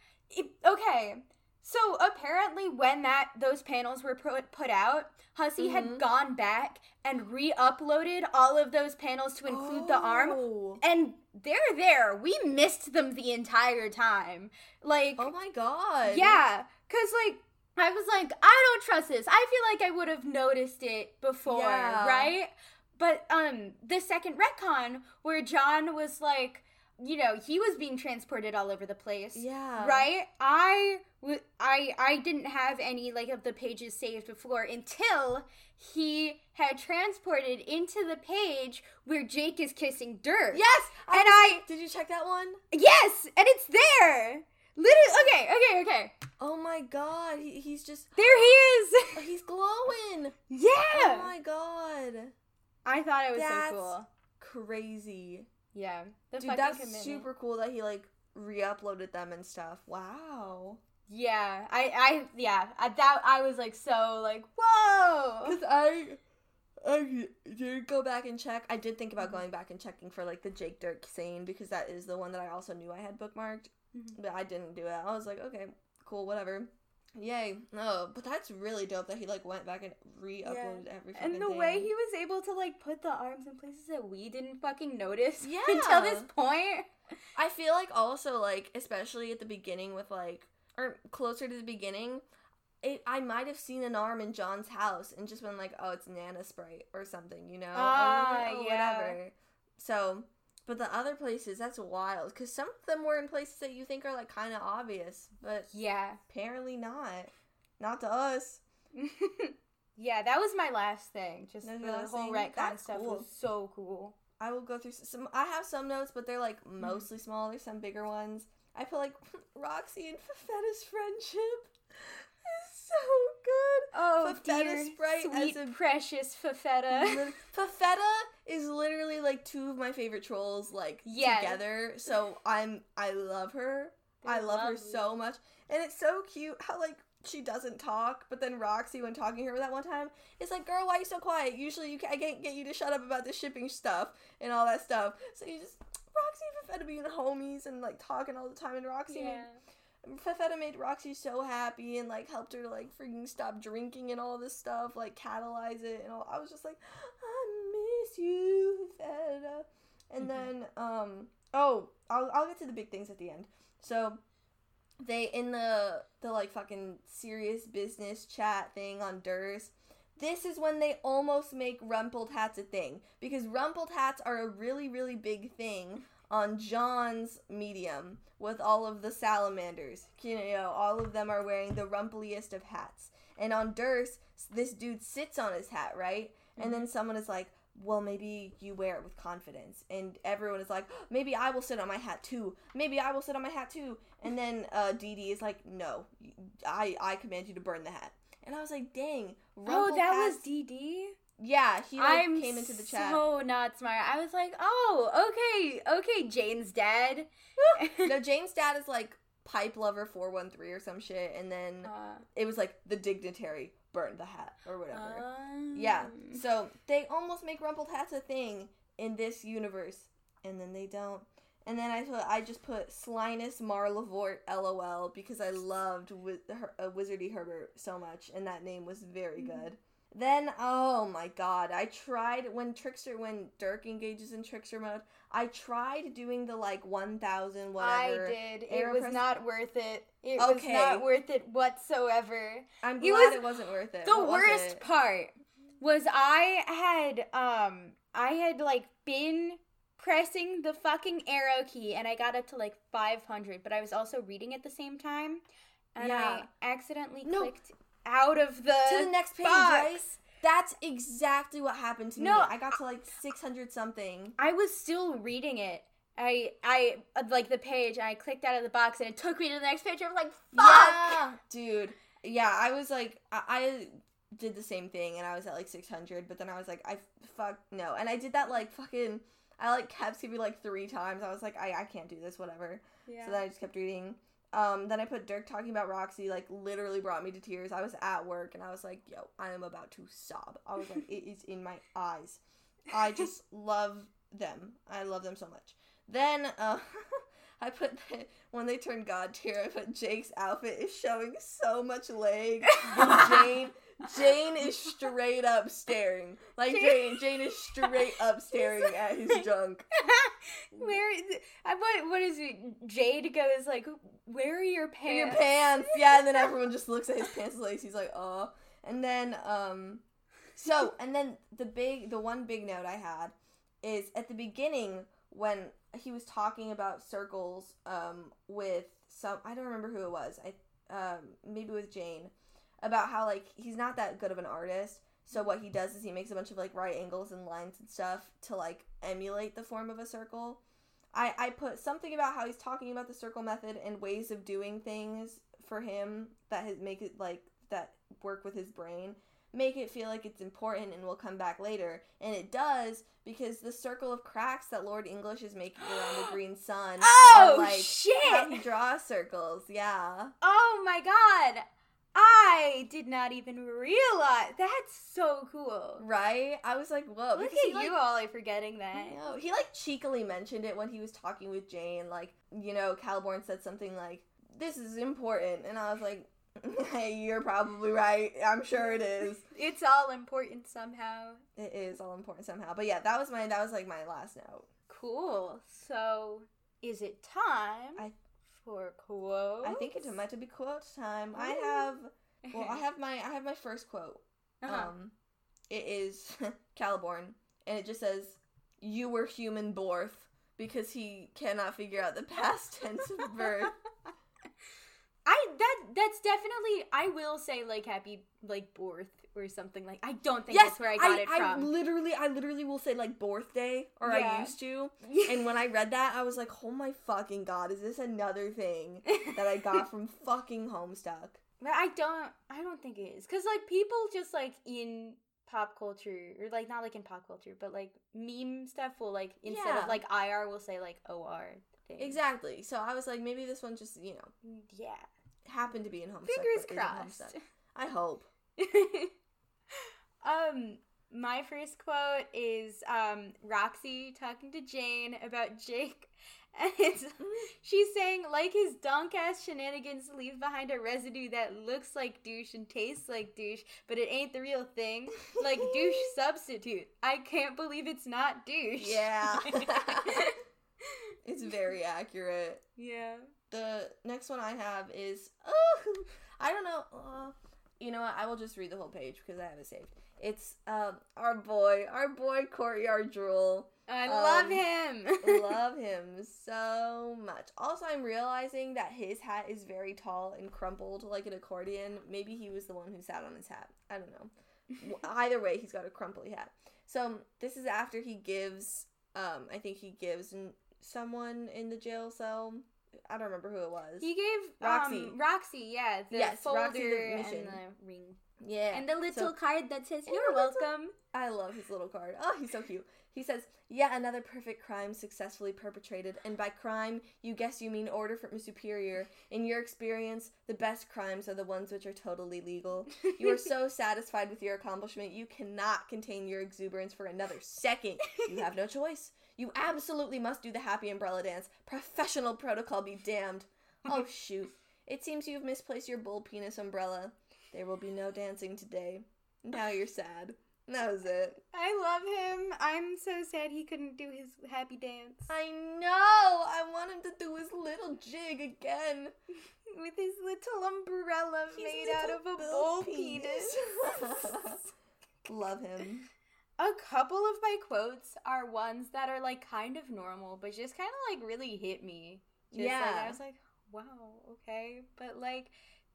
So apparently when those panels were put out, Hussey had gone back and re-uploaded all of those panels to include the arm. And they're there. We missed them the entire time. Like, oh my god. Yeah. 'Cause, like, I was like, I don't trust this. I feel like I would have noticed it before, right? But the second retcon where John was like, you know, he was being transported all over the place. Yeah. Right? I didn't have any, like, of the pages saved before until he had transported into the page where Jake is kissing Dirk. Yes! Did you check that one? Yes! And it's there! Literally, okay. Oh my god, he's just... There he is! He's glowing! Yeah! Oh my god. I thought it was so cool. That's crazy. Yeah. Dude, that's super cool that he, like, re-uploaded them and stuff. Wow. Yeah. I was, like, so, like, whoa! Because I did go back and check. I did think about going back and checking for, like, the Jake Dirk scene, because that is the one that I also knew I had bookmarked. Mm-hmm. But I didn't do it. I was like, okay, cool, whatever. Yay. No, but that's really dope that he, like, went back and re-uploaded every fucking And the way he was able to, like, put the arms in places that we didn't fucking notice until this point. I feel like also, like, especially at the beginning with, like, or closer to the beginning, I might have seen an arm in John's house and just been like, oh, it's Nana Sprite or something, you know? Whatever. So... But the other places, that's wild. Because some of them were in places that you think are, like, kind of obvious. But apparently not. Not to us. Yeah, that was my last thing. Just the whole retcon stuff was so cool. I will go through some. I have some notes, but they're, like, mostly small. There's some bigger ones. I feel like Roxy and Fefeta's friendship is so good. Oh, Fefeta's Sprite sweet, precious Fefeta. Fefeta is literally, like, two of my favorite trolls, like, together. So I love her. I love her so much. And it's so cute how, like, she doesn't talk, but then Roxy, when talking to her that one time, is like, girl, why are you so quiet? Usually I can't get you to shut up about the shipping stuff and all that stuff. So you just, Roxy and Fefeta being homies and, like, talking all the time, and Roxy Fefeta made Roxy so happy and, like, helped her, like, freaking stop drinking and all this stuff, like, catalyze it and all. I was just like, I miss you, Fefeta. And then, I'll get to the big things at the end. So, they, in the like, fucking serious business chat thing on Derse, this is when they almost make rumpled hats a thing. Because rumpled hats are a really, really big thing on John's medium, with all of the salamanders. You know, all of them are wearing the rumpliest of hats. And on Derse, this dude sits on his hat, right? Mm-hmm. And then someone is like, well, maybe you wear it with confidence. And everyone is like, maybe I will sit on my hat too. And then Dee Dee is like, no, I command you to burn the hat. And I was like, dang. Oh, that was Dee Dee? Yeah, he, like, came into the chat. I'm so not smart. I was like, oh, okay, Jane's dad. No, Jane's dad is, like, Pipe Lover 413 or some shit, and then it was, like, the dignitary burned the hat or whatever. Yeah, so they almost make rumpled hats a thing in this universe, and then they don't. And then I just put Slyness Marlavort LOL because I loved Wizardy Herbert so much, and that name was very good. Then, oh my god, I tried, when Dirk engages in Trickster mode, I tried doing the, like, 1,000 whatever. I did. It was not worth it. It was not worth it whatsoever. I'm glad it wasn't worth it. The worst part was I had, like, been pressing the fucking arrow key, and I got up to, like, 500, but I was also reading at the same time, and I accidentally clicked out of the to the next page, right? That's exactly what happened to me. I got to, like, 600 something. I was still reading it. I like the page, and I clicked out of the box, and it took me to the next page. I was like, fuck, dude. Yeah, I was like, I did the same thing, and I was at, like, 600, but then I was like, fuck no, and I did that, like, fucking. I, like, kept skipping, like, 3 times. I was like, I can't do this, whatever. Yeah. So then I just kept reading. Then I put Dirk talking about Roxy, like, literally brought me to tears. I was at work, and I was like, yo, I am about to sob. I was like, it is in my eyes. I just love them. I love them so much. Then, I put, when they turn God tier, I put Jake's outfit is showing so much leg. Jane is straight up staring. Like, Jane is straight up staring at his junk. Where is it? What is it? Jade goes, like, where are your pants? Your pants. Yeah, and then everyone just looks at his pants and he's like, oh. And then, and then the one big note I had is at the beginning when he was talking about circles with some, I don't remember who it was, maybe with Jane, about how, like, he's not that good of an artist, so what he does is he makes a bunch of, like, right angles and lines and stuff to, like, emulate the form of a circle. I put something about how he's talking about the circle method and ways of doing things for him that make it, like, that work with his brain, make it feel like it's important and will come back later. And it does, because the circle of cracks that Lord English is making around the green sun are, like, shit, how he draws circles. Yeah. Oh, my God. I did not even realize. That's so cool. Right? I was like, whoa. Look at you, Ollie, forgetting that. No, he, like, cheekily mentioned it when he was talking with Jane. Like, you know, Caliborn said something like, this is important. And I was like, hey, you're probably right. I'm sure it is. It's all important somehow. It is all important somehow. But yeah, that was my last note. Cool. So, is it time? For quotes? I think it might be quote time. Ooh. I have my first quote. Uh-huh. It is Caliborn, and it just says, "You were human borth," because he cannot figure out the past tense of birth. That's definitely, I will say, like, happy, like, borth or something, like, I don't think that's where I got it from. I literally will say, like, birthday, or I used to, and when I read that, I was like, oh my fucking God, is this another thing that I got from fucking Homestuck? But I don't think it is, because, like, people just, like, in pop culture, or, like, not, like, in pop culture, but, like, meme stuff will, like, instead of, like, IR, will say, like, OR. Exactly. So I was like, maybe this one just, you know, happened to be in Homestuck. Fingers crossed. I hope. My first quote is Roxy talking to Jane about Jake, and she's saying, like, his donk ass shenanigans leave behind a residue that looks like douche and tastes like douche, but it ain't the real thing. Like douche substitute. I can't believe it's not douche. Yeah. It's very accurate. Yeah. The next one I have is, I don't know. You know what? I will just read the whole page because I have it saved. It's our boy Courtyard Drool. I love him. Love him so much. Also, I'm realizing that his hat is very tall and crumpled like an accordion. Maybe he was the one who sat on his hat. I don't know. Either way, he's got a crumply hat. So this is after he gives, I think he gives someone in the jail cell, I don't remember who it was. He gave Roxy. Roxy, yeah. The folder Roxy, the mission. And the ring. Yeah. And the little card that says, you're welcome. I love his little card. Oh, he's so cute. He says, yeah, another perfect crime successfully perpetrated. And by crime, you guess you mean order from a superior. In your experience, the best crimes are the ones which are totally legal. You are so satisfied with your accomplishment, you cannot contain your exuberance for another second. You have no choice. You absolutely must do the happy umbrella dance. Professional protocol be damned. Oh, shoot. It seems you've misplaced your bull penis umbrella. There will be no dancing today. Now you're sad. And that was it. I love him. I'm so sad he couldn't do his happy dance. I know. I want him to do his little jig again. With his little umbrella made out of a bull penis. Love him. A couple of my quotes are ones that are, like, kind of normal, but just kind of, like, really hit me. Just, like, I was like, wow, okay. But, like,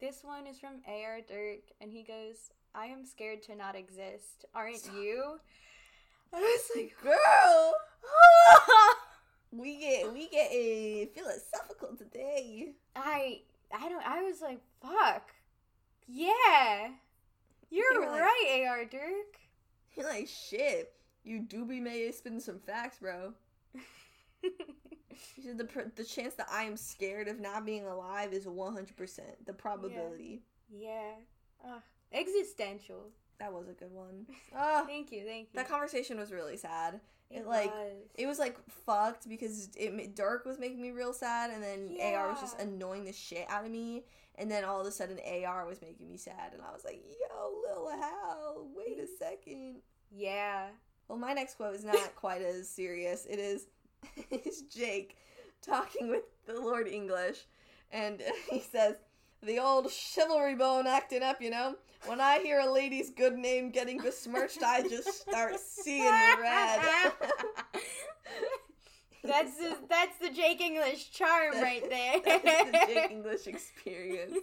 this one is from Dirk, and he goes, I am scared to not exist. Aren't you? I was like, girl! we get a philosophical today. I was like, fuck. Yeah. You're right, Dirk. You're like, shit, you do be may spin some facts, bro. He said the chance that I am scared of not being alive is 100%. The probability. Yeah. Existential. That was a good one. Thank you. That conversation was really sad. It was like fucked because Dirk was making me real sad, and then AR was just annoying the shit out of me, and then all of a sudden AR was making me sad, and I was like, yo, Lil Hal, wait a second. Yeah. Well, my next quote is not quite as serious. It is Jake talking with the Lord English, and he says, the old chivalry bone acting up, you know? When I hear a lady's good name getting besmirched, I just start seeing red. That's the Jake English charm right there. That's the Jake English experience.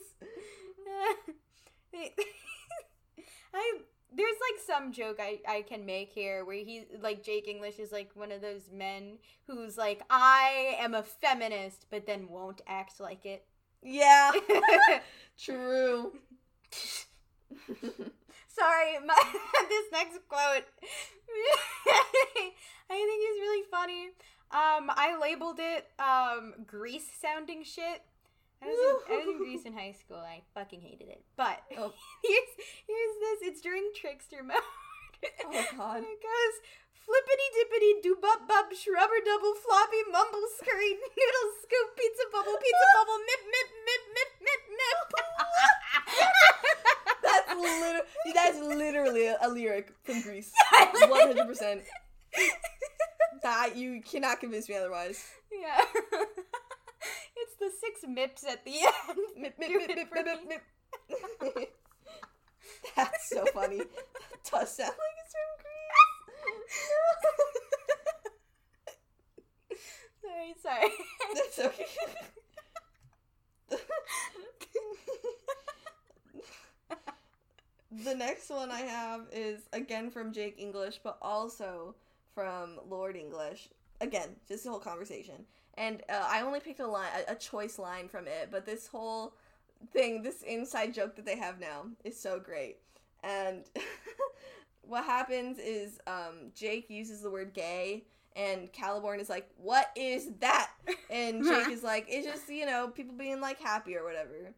There's like some joke I can make here where he like Jake English is like one of those men who's like, I am a feminist, but then won't act like it. Yeah. True. Sorry, this next quote. I think is really funny. I labeled it Grease sounding shit. I was in Greece in high school. I fucking hated it. But here's this. It's during Trickster mode. Oh, God. And it goes, flippity-dippity, do-bub-bub, shrubber double, floppy, mumble, scurry, noodle, scoop, pizza bubble, mip, mip, mip, mip, mip, mip. That's literally a lyric from Greece. 100%. You cannot convince me otherwise. Yeah. It's the 6 mips at the end. Mip, mip, mip, mip, mip, mip, mip. That's so funny. That does sound like it's from Greece. Sorry. That's okay. The next one I have is, again, from Jake English, but also from Lord English. Again, just the whole conversation. And I only picked a line, a choice line from it, but this whole thing, this inside joke that they have now is so great. And what happens is Jake uses the word gay, and Caliborn is like, what is that? And Jake is like, it's just, you know, people being, like, happy or whatever,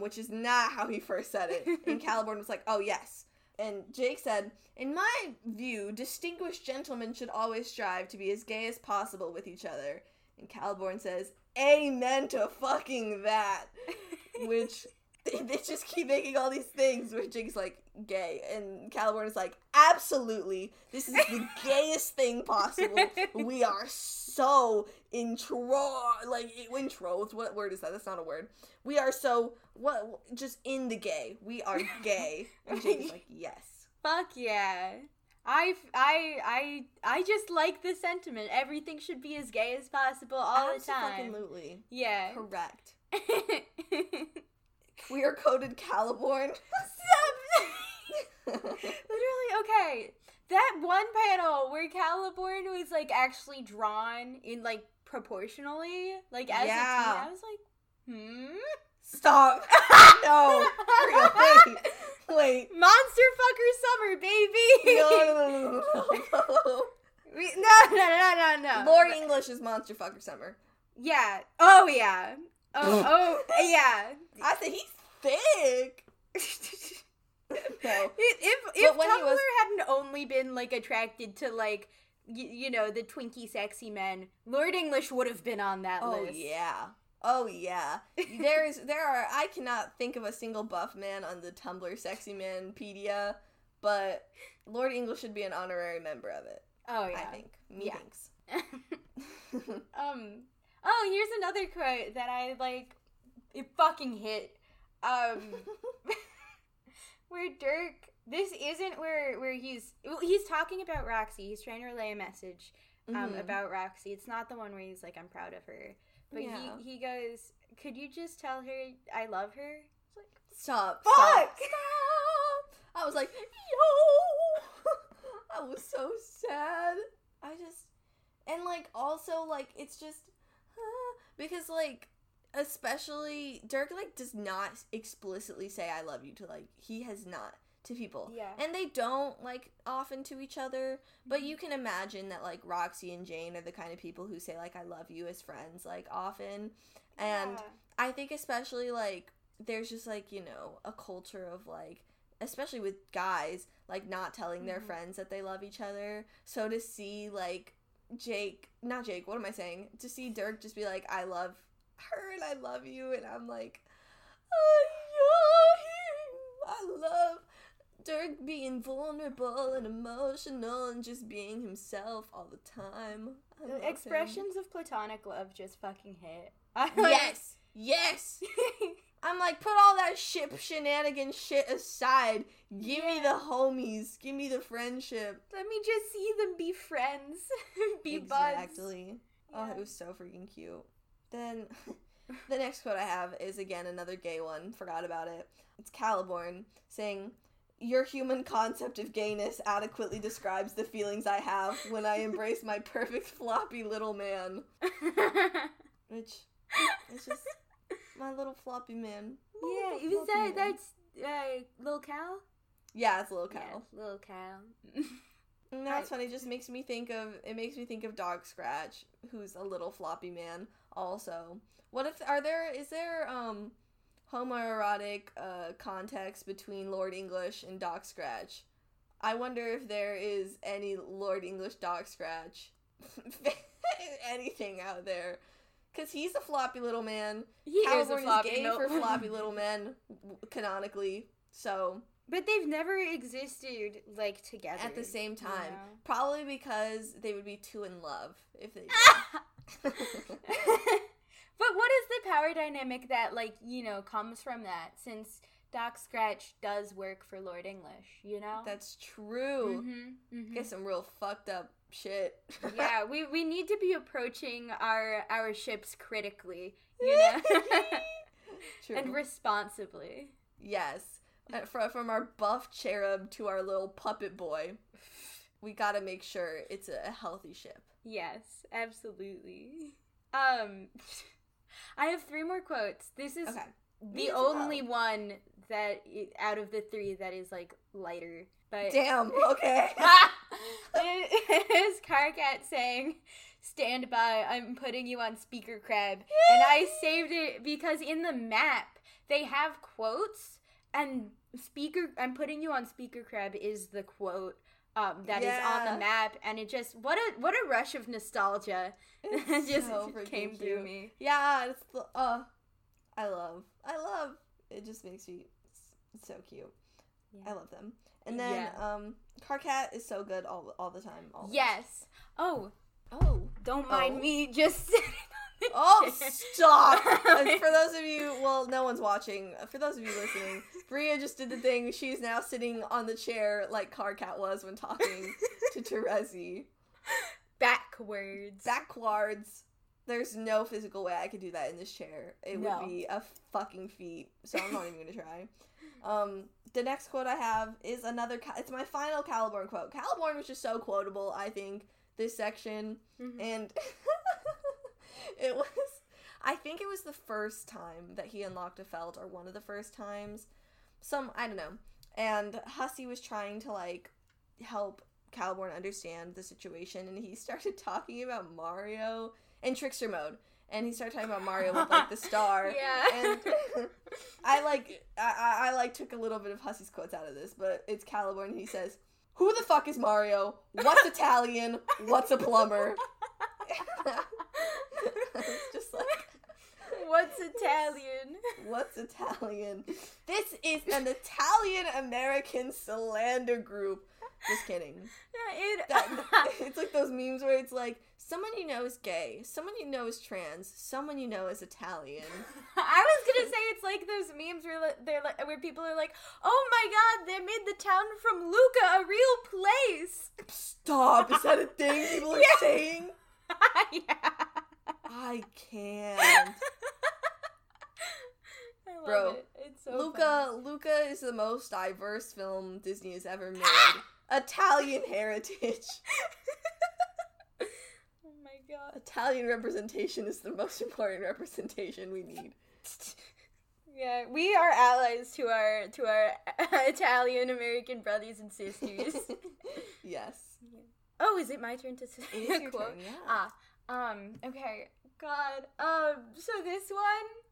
which is not how he first said it. And Caliborn was like, oh, yes. And Jake said, in my view, distinguished gentlemen should always strive to be as gay as possible with each other. And Caliborn says, amen to fucking that. Which, they just keep making all these things where Jake's like, gay. And Caliborn is like, absolutely. This is the gayest thing possible. We are so enthralled. What word is that? That's not a word. We are so, just in the gay. We are gay. And Jake's like, yes. Fuck yeah. I just like the sentiment. Everything should be as gay as possible all the time. Absolutely. Yeah. Correct. Queer-coded Caliborn. Literally, okay. That one panel where Caliborn was, like, actually drawn in, like, proportionally, like, as a teen, I was like, Stop. No. Wait. Monster fucker summer, baby. No. No. Lord English is monster fucker summer. Yeah. Oh, yeah. Oh, yeah. I said he's thick. No. If Tumblr hadn't only been, like, attracted to, like, you know, the twinkie sexy men, Lord English would have been on that list. Oh, yeah. There are, I cannot think of a single buff man on the Tumblr Sexy Manpedia, but Lord English should be an honorary member of it. Oh, yeah. I think. Me thinks. Oh, here's another quote that I, like, it fucking hit. Where Dirk, this isn't where he's talking about Roxy. He's trying to relay a message about Roxy. It's not the one where he's like, I'm proud of her. But he goes, could you just tell her I love her? It's like, Stop. I was like, yo. I was so sad. It's just, because, like, especially, Dirk, like, does not explicitly say I love you to, like, he has not to people. Yeah. And they don't, like, often to each other, but you can imagine that, like, Roxy and Jane are the kind of people who say, like, I love you as friends, like, often. And I think especially, like, there's just, like, you know, a culture of, like, especially with guys, like, not telling their friends that they love each other. So to see, like, to see Dirk just be like, I love her and I love you, and I'm like, I love Dirk being vulnerable and emotional and just being himself all the time. The expressions of platonic love just fucking hit. Yes. I'm like, put all that ship shenanigan shit aside. Give me the homies. Give me the friendship. Let me just see them be friends. Be buds. Exactly. Yeah. Oh, it was so freaking cute. Then the next quote I have is, again, another gay one. Forgot about it. It's Caliborn saying, "Your human concept of gayness adequately describes the feelings I have when I embrace my perfect floppy little man." Which, it's just my little floppy man. Yeah, even that, that's Lil Cal? Yeah, it's Lil Cal. Yeah, Lil Cal. And that's funny. It just makes me think of, it makes me think of Dog Scratch, who's a little floppy man also. What if, are there, is there homoerotic context between Lord English and Dog Scratch? I wonder if there is any Lord English Dog Scratch anything out there. Because he's a floppy little man. He is a floppy little man. Caliborn is gay for floppy little men, canonically, so... But they've never existed, like, together. At the same time. Yeah. Probably because they would be too in love if they did. But what is the power dynamic that, like, you know, comes from that? Since Doc Scratch does work for Lord English, you know? That's true. Mm-hmm, mm-hmm. Get some real fucked up shit. Yeah, we need to be approaching our ships critically, you know? True. And responsibly. Yes. From our buff cherub to our little puppet boy, we gotta make sure it's a healthy ship. Yes, absolutely. I have three more quotes. This is the only one that, out of the three, that is, like, lighter. But damn, okay. It is Karkat saying, "Stand by, I'm putting you on speaker crab." Yay! And I saved it because in the map, they have quotes, and speaker, "I'm putting you on speaker crab" is the quote that is on the map, and it just, what a rush of nostalgia that just so came through me. Yeah, it's I love. It just makes me so cute. Yeah. I love them. And then Karkat is so good all the time. Always. Yes. Oh. Don't mind me just. Oh, stop! For those of you, well, no one's watching. For those of you listening, Bria just did the thing. She's now sitting on the chair like Karkat was when talking to Terezi. Backwards. There's no physical way I could do that in this chair. It would be a fucking feat, so I'm not even gonna try. The next quote I have is another, it's my final Caliborn quote. Caliborn was just so quotable, I think, this section, and... It was, I think it was the first time that he unlocked a Felt, or one of the first times. I don't know. And Hussey was trying to, like, help Caliborn understand the situation, and he started talking about Mario in Trickster mode. And he started talking about Mario with, like, the star. Yeah. And I took a little bit of Hussey's quotes out of this, but it's Caliborn, and he says, "Who the fuck is Mario? What's Italian? What's a plumber?" It's just like, what's Italian? This is an Italian-American slander group. Just kidding. It's like those memes where it's like, someone you know is gay, someone you know is trans, someone you know is Italian. I was gonna say it's like those memes where they're like, where people are like, "Oh my god, they made the town from Luca a real place." Stop! Is that a thing people are saying? Yeah. I can't. I love it. It's so funny. Luca is the most diverse film Disney has ever made. Italian heritage. Oh my god. Italian representation is the most important representation we need. Yeah, we are allies to our Italian American brothers and sisters. Yes. Oh, is it my turn to say a quote? Turn, yeah. Okay. God. So this one,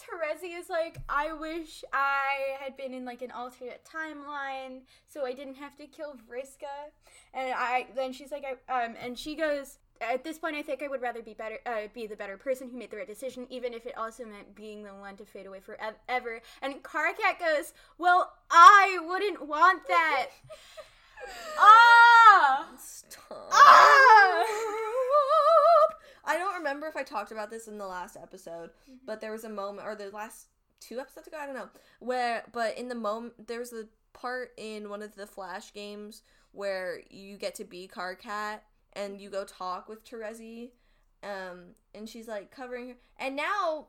Terezi is like, "I wish I had been in, like, an alternate timeline so I didn't have to kill Vriska." And then she's like, and she goes, "At this point, I think I would rather be the better person who made the right decision, even if it also meant being the one to fade away forever." And Karkat goes, "Well, I wouldn't want that." Ah! Stop. Ah! I don't remember if I talked about this in the last episode, but there was a moment, or the last two episodes ago, I don't know, there was a part in one of the Flash games where you get to be Karkat, and you go talk with Terezi, And she's like covering her. And now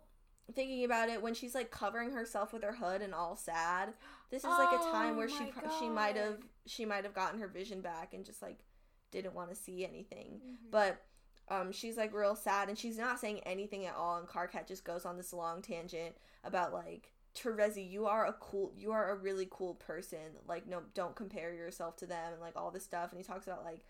thinking about it, when she's like covering herself with her hood and all sad, this is like a time where she might have gotten her vision back and just like didn't want to see anything. Mm-hmm. But she's like real sad and she's not saying anything at all. And Karkat just goes on this long tangent about like, Terezi, you are a really cool person. Like, no, don't compare yourself to them and like all this stuff. And he talks about like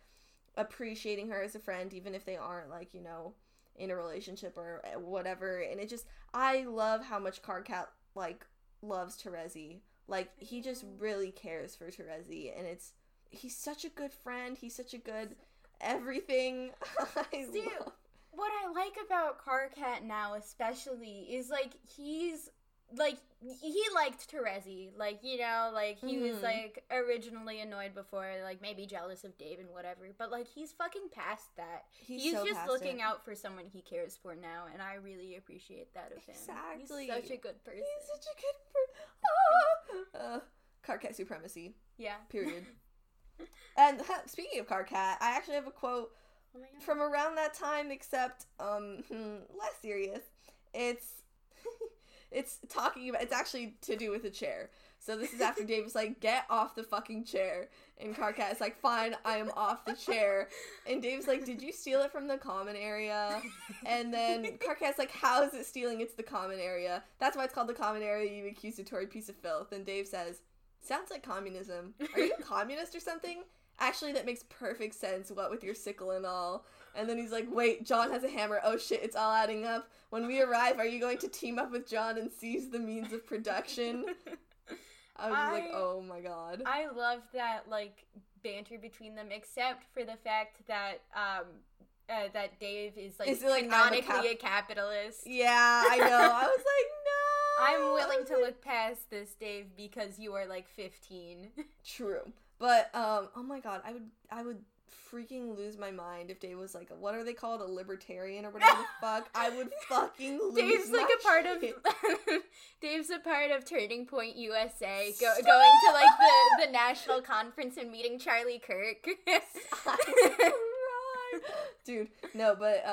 appreciating her as a friend, even if they aren't like, you know, in a relationship or whatever. And it just, I love how much Karkat like loves Terezi. Like, he just really cares for Terezi, and it's, he's such a good friend. He's such a good everything. What I like about Karkat now, especially, is like he liked Terezi, like, you know, like, he was, like, originally annoyed before, like, maybe jealous of Dave and whatever, but, like, he's fucking past that. He's just looking out for someone he cares for now, and I really appreciate that of him. Exactly. He's such a good person. Karkat supremacy. Yeah. Period. And speaking of Karkat, I actually have a quote from around that time, except, less serious. It's talking about, it's actually to do with a chair. So this is after Dave is like, get off the fucking chair. And Karkat is like, fine, I am off the chair. And Dave's like, did you steal it from the common area? And then Karkat's like, how is it stealing? It's the common area. That's why it's called the common area, you accusatory piece of filth. And Dave says, sounds like communism. Are you a communist or something? Actually, that makes perfect sense, what with your sickle and all. And then he's like, wait, John has a hammer. Oh, shit, it's all adding up. When we arrive, are you going to team up with John and seize the means of production? I was like, oh, my God. I love that, like, banter between them, except for the fact that that Dave is, like, canonically a capitalist. Yeah, I know. I was like, no. I'm willing to look past this, Dave, because you are, like, 15. True. But, oh, my God, I would freaking lose my mind if Dave was like, what are they called, a libertarian or whatever the fuck? I would fucking lose Dave's a part of Turning Point USA, going to, like, the national conference and meeting Charlie Kirk. Dude, no, but,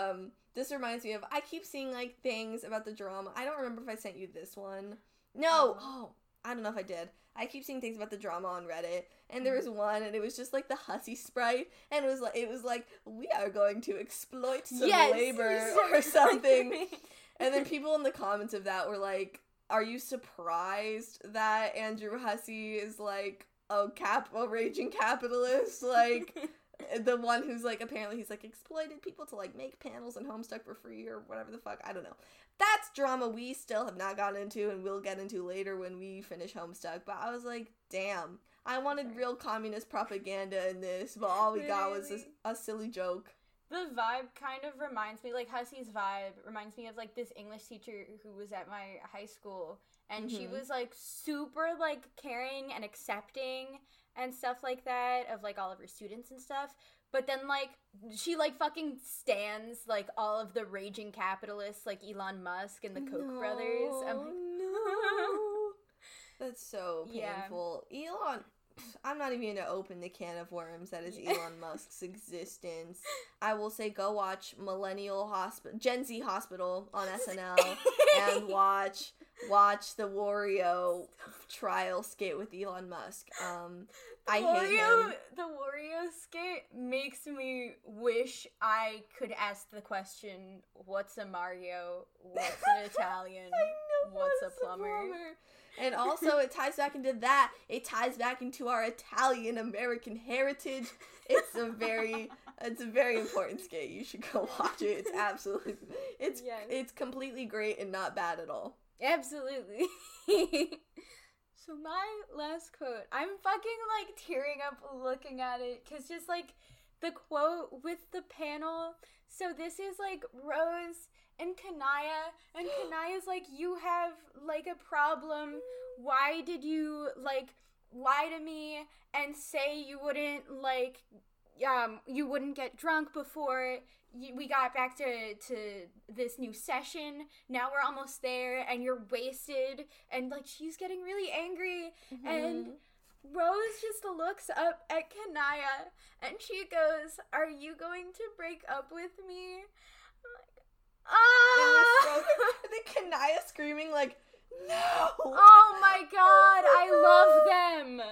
this reminds me of, I keep seeing, like, things about the drama. I don't remember if I sent you this one. No! Oh, I don't know if I did. I keep seeing things about the drama on Reddit, and there was one, and it was just, like, the hussy sprite, and it was like, we are going to exploit some labor or something. And then people in the comments of that were like, are you surprised that Andrew Hussey is, like, a raging capitalist? Like, the one who's, like, apparently he's, like, exploited people to, like, make panels and Homestuck for free or whatever the fuck. I don't know. That's drama we still have not gotten into and we'll get into later when we finish Homestuck. But I was like, damn, I wanted real communist propaganda in this, but all we got was a silly joke. The vibe kind of reminds me, like, Hussey's vibe reminds me of, like, this English teacher who was at my high school, and she was, like, super, like, caring and accepting and stuff like that of, like, all of her students and stuff. But then, like, she, like, fucking stands, like, all of the raging capitalists, like Elon Musk and the Koch brothers. I'm like, no. That's so painful. Yeah. Elon, I'm not even going to open the can of worms that is Elon Musk's existence. I will say go watch Gen Z Hospital on SNL and watch the Wario trial skit with Elon Musk. The Wario skit makes me wish I could ask the question, what's a Mario, what's an Italian, what's a plumber? And also it ties back into that. It ties back into our Italian-American heritage. It's a very important skit. You should go watch it. It's absolutely, it's completely great and not bad at all. Absolutely. So my last quote, I'm fucking, like, tearing up looking at it, because just, like, the quote with the panel, so this is, like, Rose and Kanaya, and Kanaya's like, you have, like, a problem, why did you, like, lie to me and say you wouldn't, like, you wouldn't get drunk before we got back to this new session. Now we're almost there, and you're wasted, and, like, she's getting really angry, and Rose just looks up at Kanaya, and she goes, are you going to break up with me? I'm like, And then Kanaya screaming like, no! Oh my god, I love them!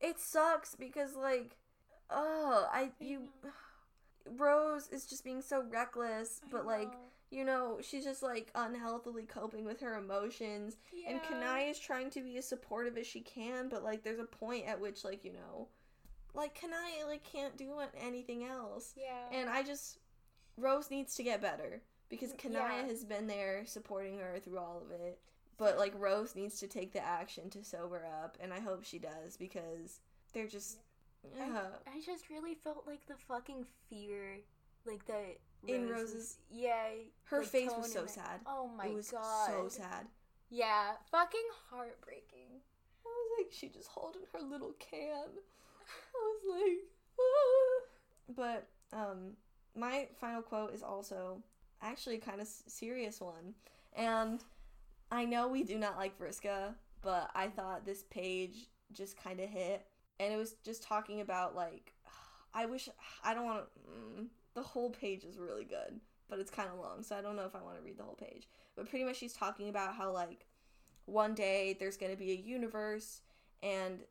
It sucks because, like, Rose is just being so reckless, but, like, you know, she's just, like, unhealthily coping with her emotions, and Kanaya is trying to be as supportive as she can, but, like, there's a point at which, like, you know, like, Kanaya, like, can't do anything else. Yeah. And Rose needs to get better, because Kanaya has been there supporting her through all of it. But, like, Rose needs to take the action to sober up, and I hope she does, because they're just... I just really felt, like, the fucking fear, like, that... In Rose's... Yeah. Her face was so sad. Oh, my God. It was so sad. Yeah. Fucking heartbreaking. I was like, she just holding her little can. I was like, ah. But, my final quote is also actually a kind of serious one, and... I know we do not like Vriska, but I thought this page just kind of hit, and it was just talking about, like, the whole page is really good, but it's kind of long, so I don't know if I want to read the whole page, but pretty much she's talking about how, like, one day there's going to be a universe, and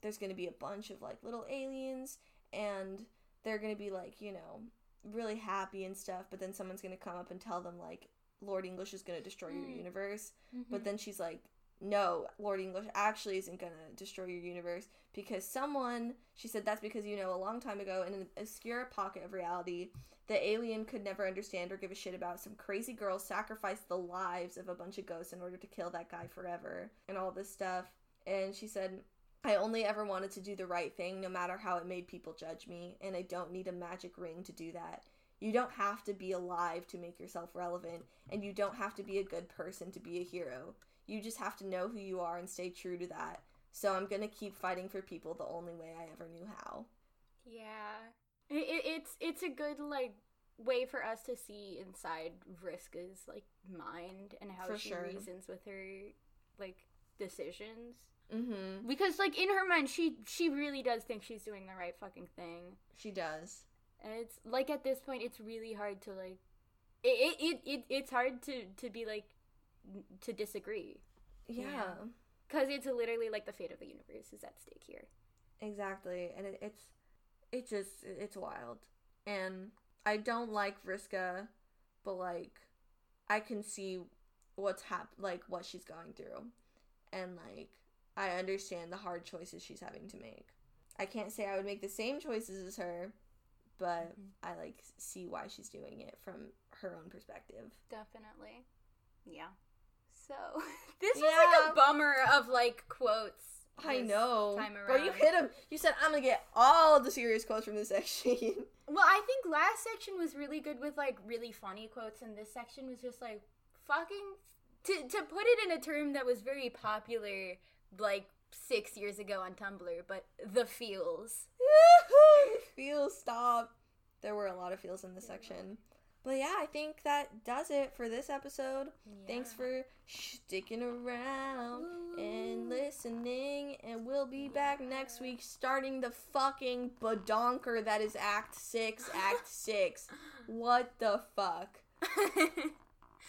there's going to be a bunch of, like, little aliens, and they're going to be, like, you know, really happy and stuff, but then someone's going to come up and tell them, like, Lord English is going to destroy your universe. Mm-hmm. But then she's like, no, Lord English actually isn't going to destroy your universe because she said that's because, you know, a long time ago in an obscure pocket of reality, the alien could never understand or give a shit about some crazy girl sacrificed the lives of a bunch of ghosts in order to kill that guy forever and all this stuff. And she said, I only ever wanted to do the right thing no matter how it made people judge me, and I don't need a magic ring to do that. You don't have to be alive to make yourself relevant, and you don't have to be a good person to be a hero. You just have to know who you are and stay true to that. So I'm going to keep fighting for people the only way I ever knew how. Yeah. It's a good, like, way for us to see inside Vriska's, like, mind and how reasons with her, like, decisions. Mm-hmm. Because, like, in her mind, she really does think she's doing the right fucking thing. She does. And it's, like, at this point, it's really hard to, like, it's hard to be, like, to disagree. Yeah. Because it's literally, like, the fate of the universe is at stake here. Exactly. And it's wild. And I don't like Vriska, but, like, I can see what's what she's going through. And, like, I understand the hard choices she's having to make. I can't say I would make the same choices as her. But I, like, see why she's doing it from her own perspective. Definitely. Yeah. So, this was, like, a bummer of, like, quotes. I know. Time around. Bro, you hit him. You said, I'm going to get all the serious quotes from this section. Well, I think last section was really good with, like, really funny quotes, and this section was just, like, fucking... To put it in a term that was very popular, like, 6 years ago on Tumblr, but the feels. Feels, stop. There were a lot of feels in this section. But yeah, I think that does it for this episode. Yeah. Thanks for sticking around and listening, and we'll be back next week starting the fucking badonker that is Act 6. What the fuck?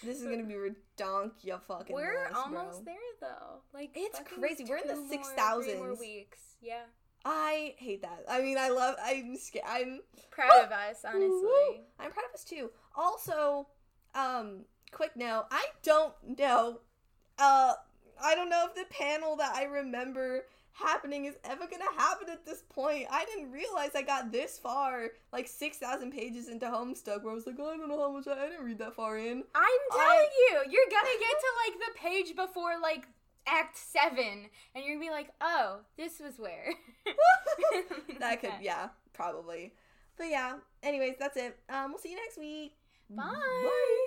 This is gonna be redonk, you fucking We're almost bro. There, though. Like, it's crazy. We're in the 6,000s. 3 more weeks. Yeah. I hate that. I mean, I'm scared. I'm proud of us, honestly. Woo! I'm proud of us, too. Also, quick note, I don't know if the panel that I remember happening is ever gonna happen at this point. I didn't realize I got this far, like, 6,000 pages into Homestuck, where I was like, oh, I don't know how much I didn't read that far in. I'm telling you, you're gonna get to, like, the page before, like, Act 7, and you're gonna be like, oh, this was where. That could, yeah, probably. But yeah, anyways, that's it. We'll see you next week. Bye. Bye.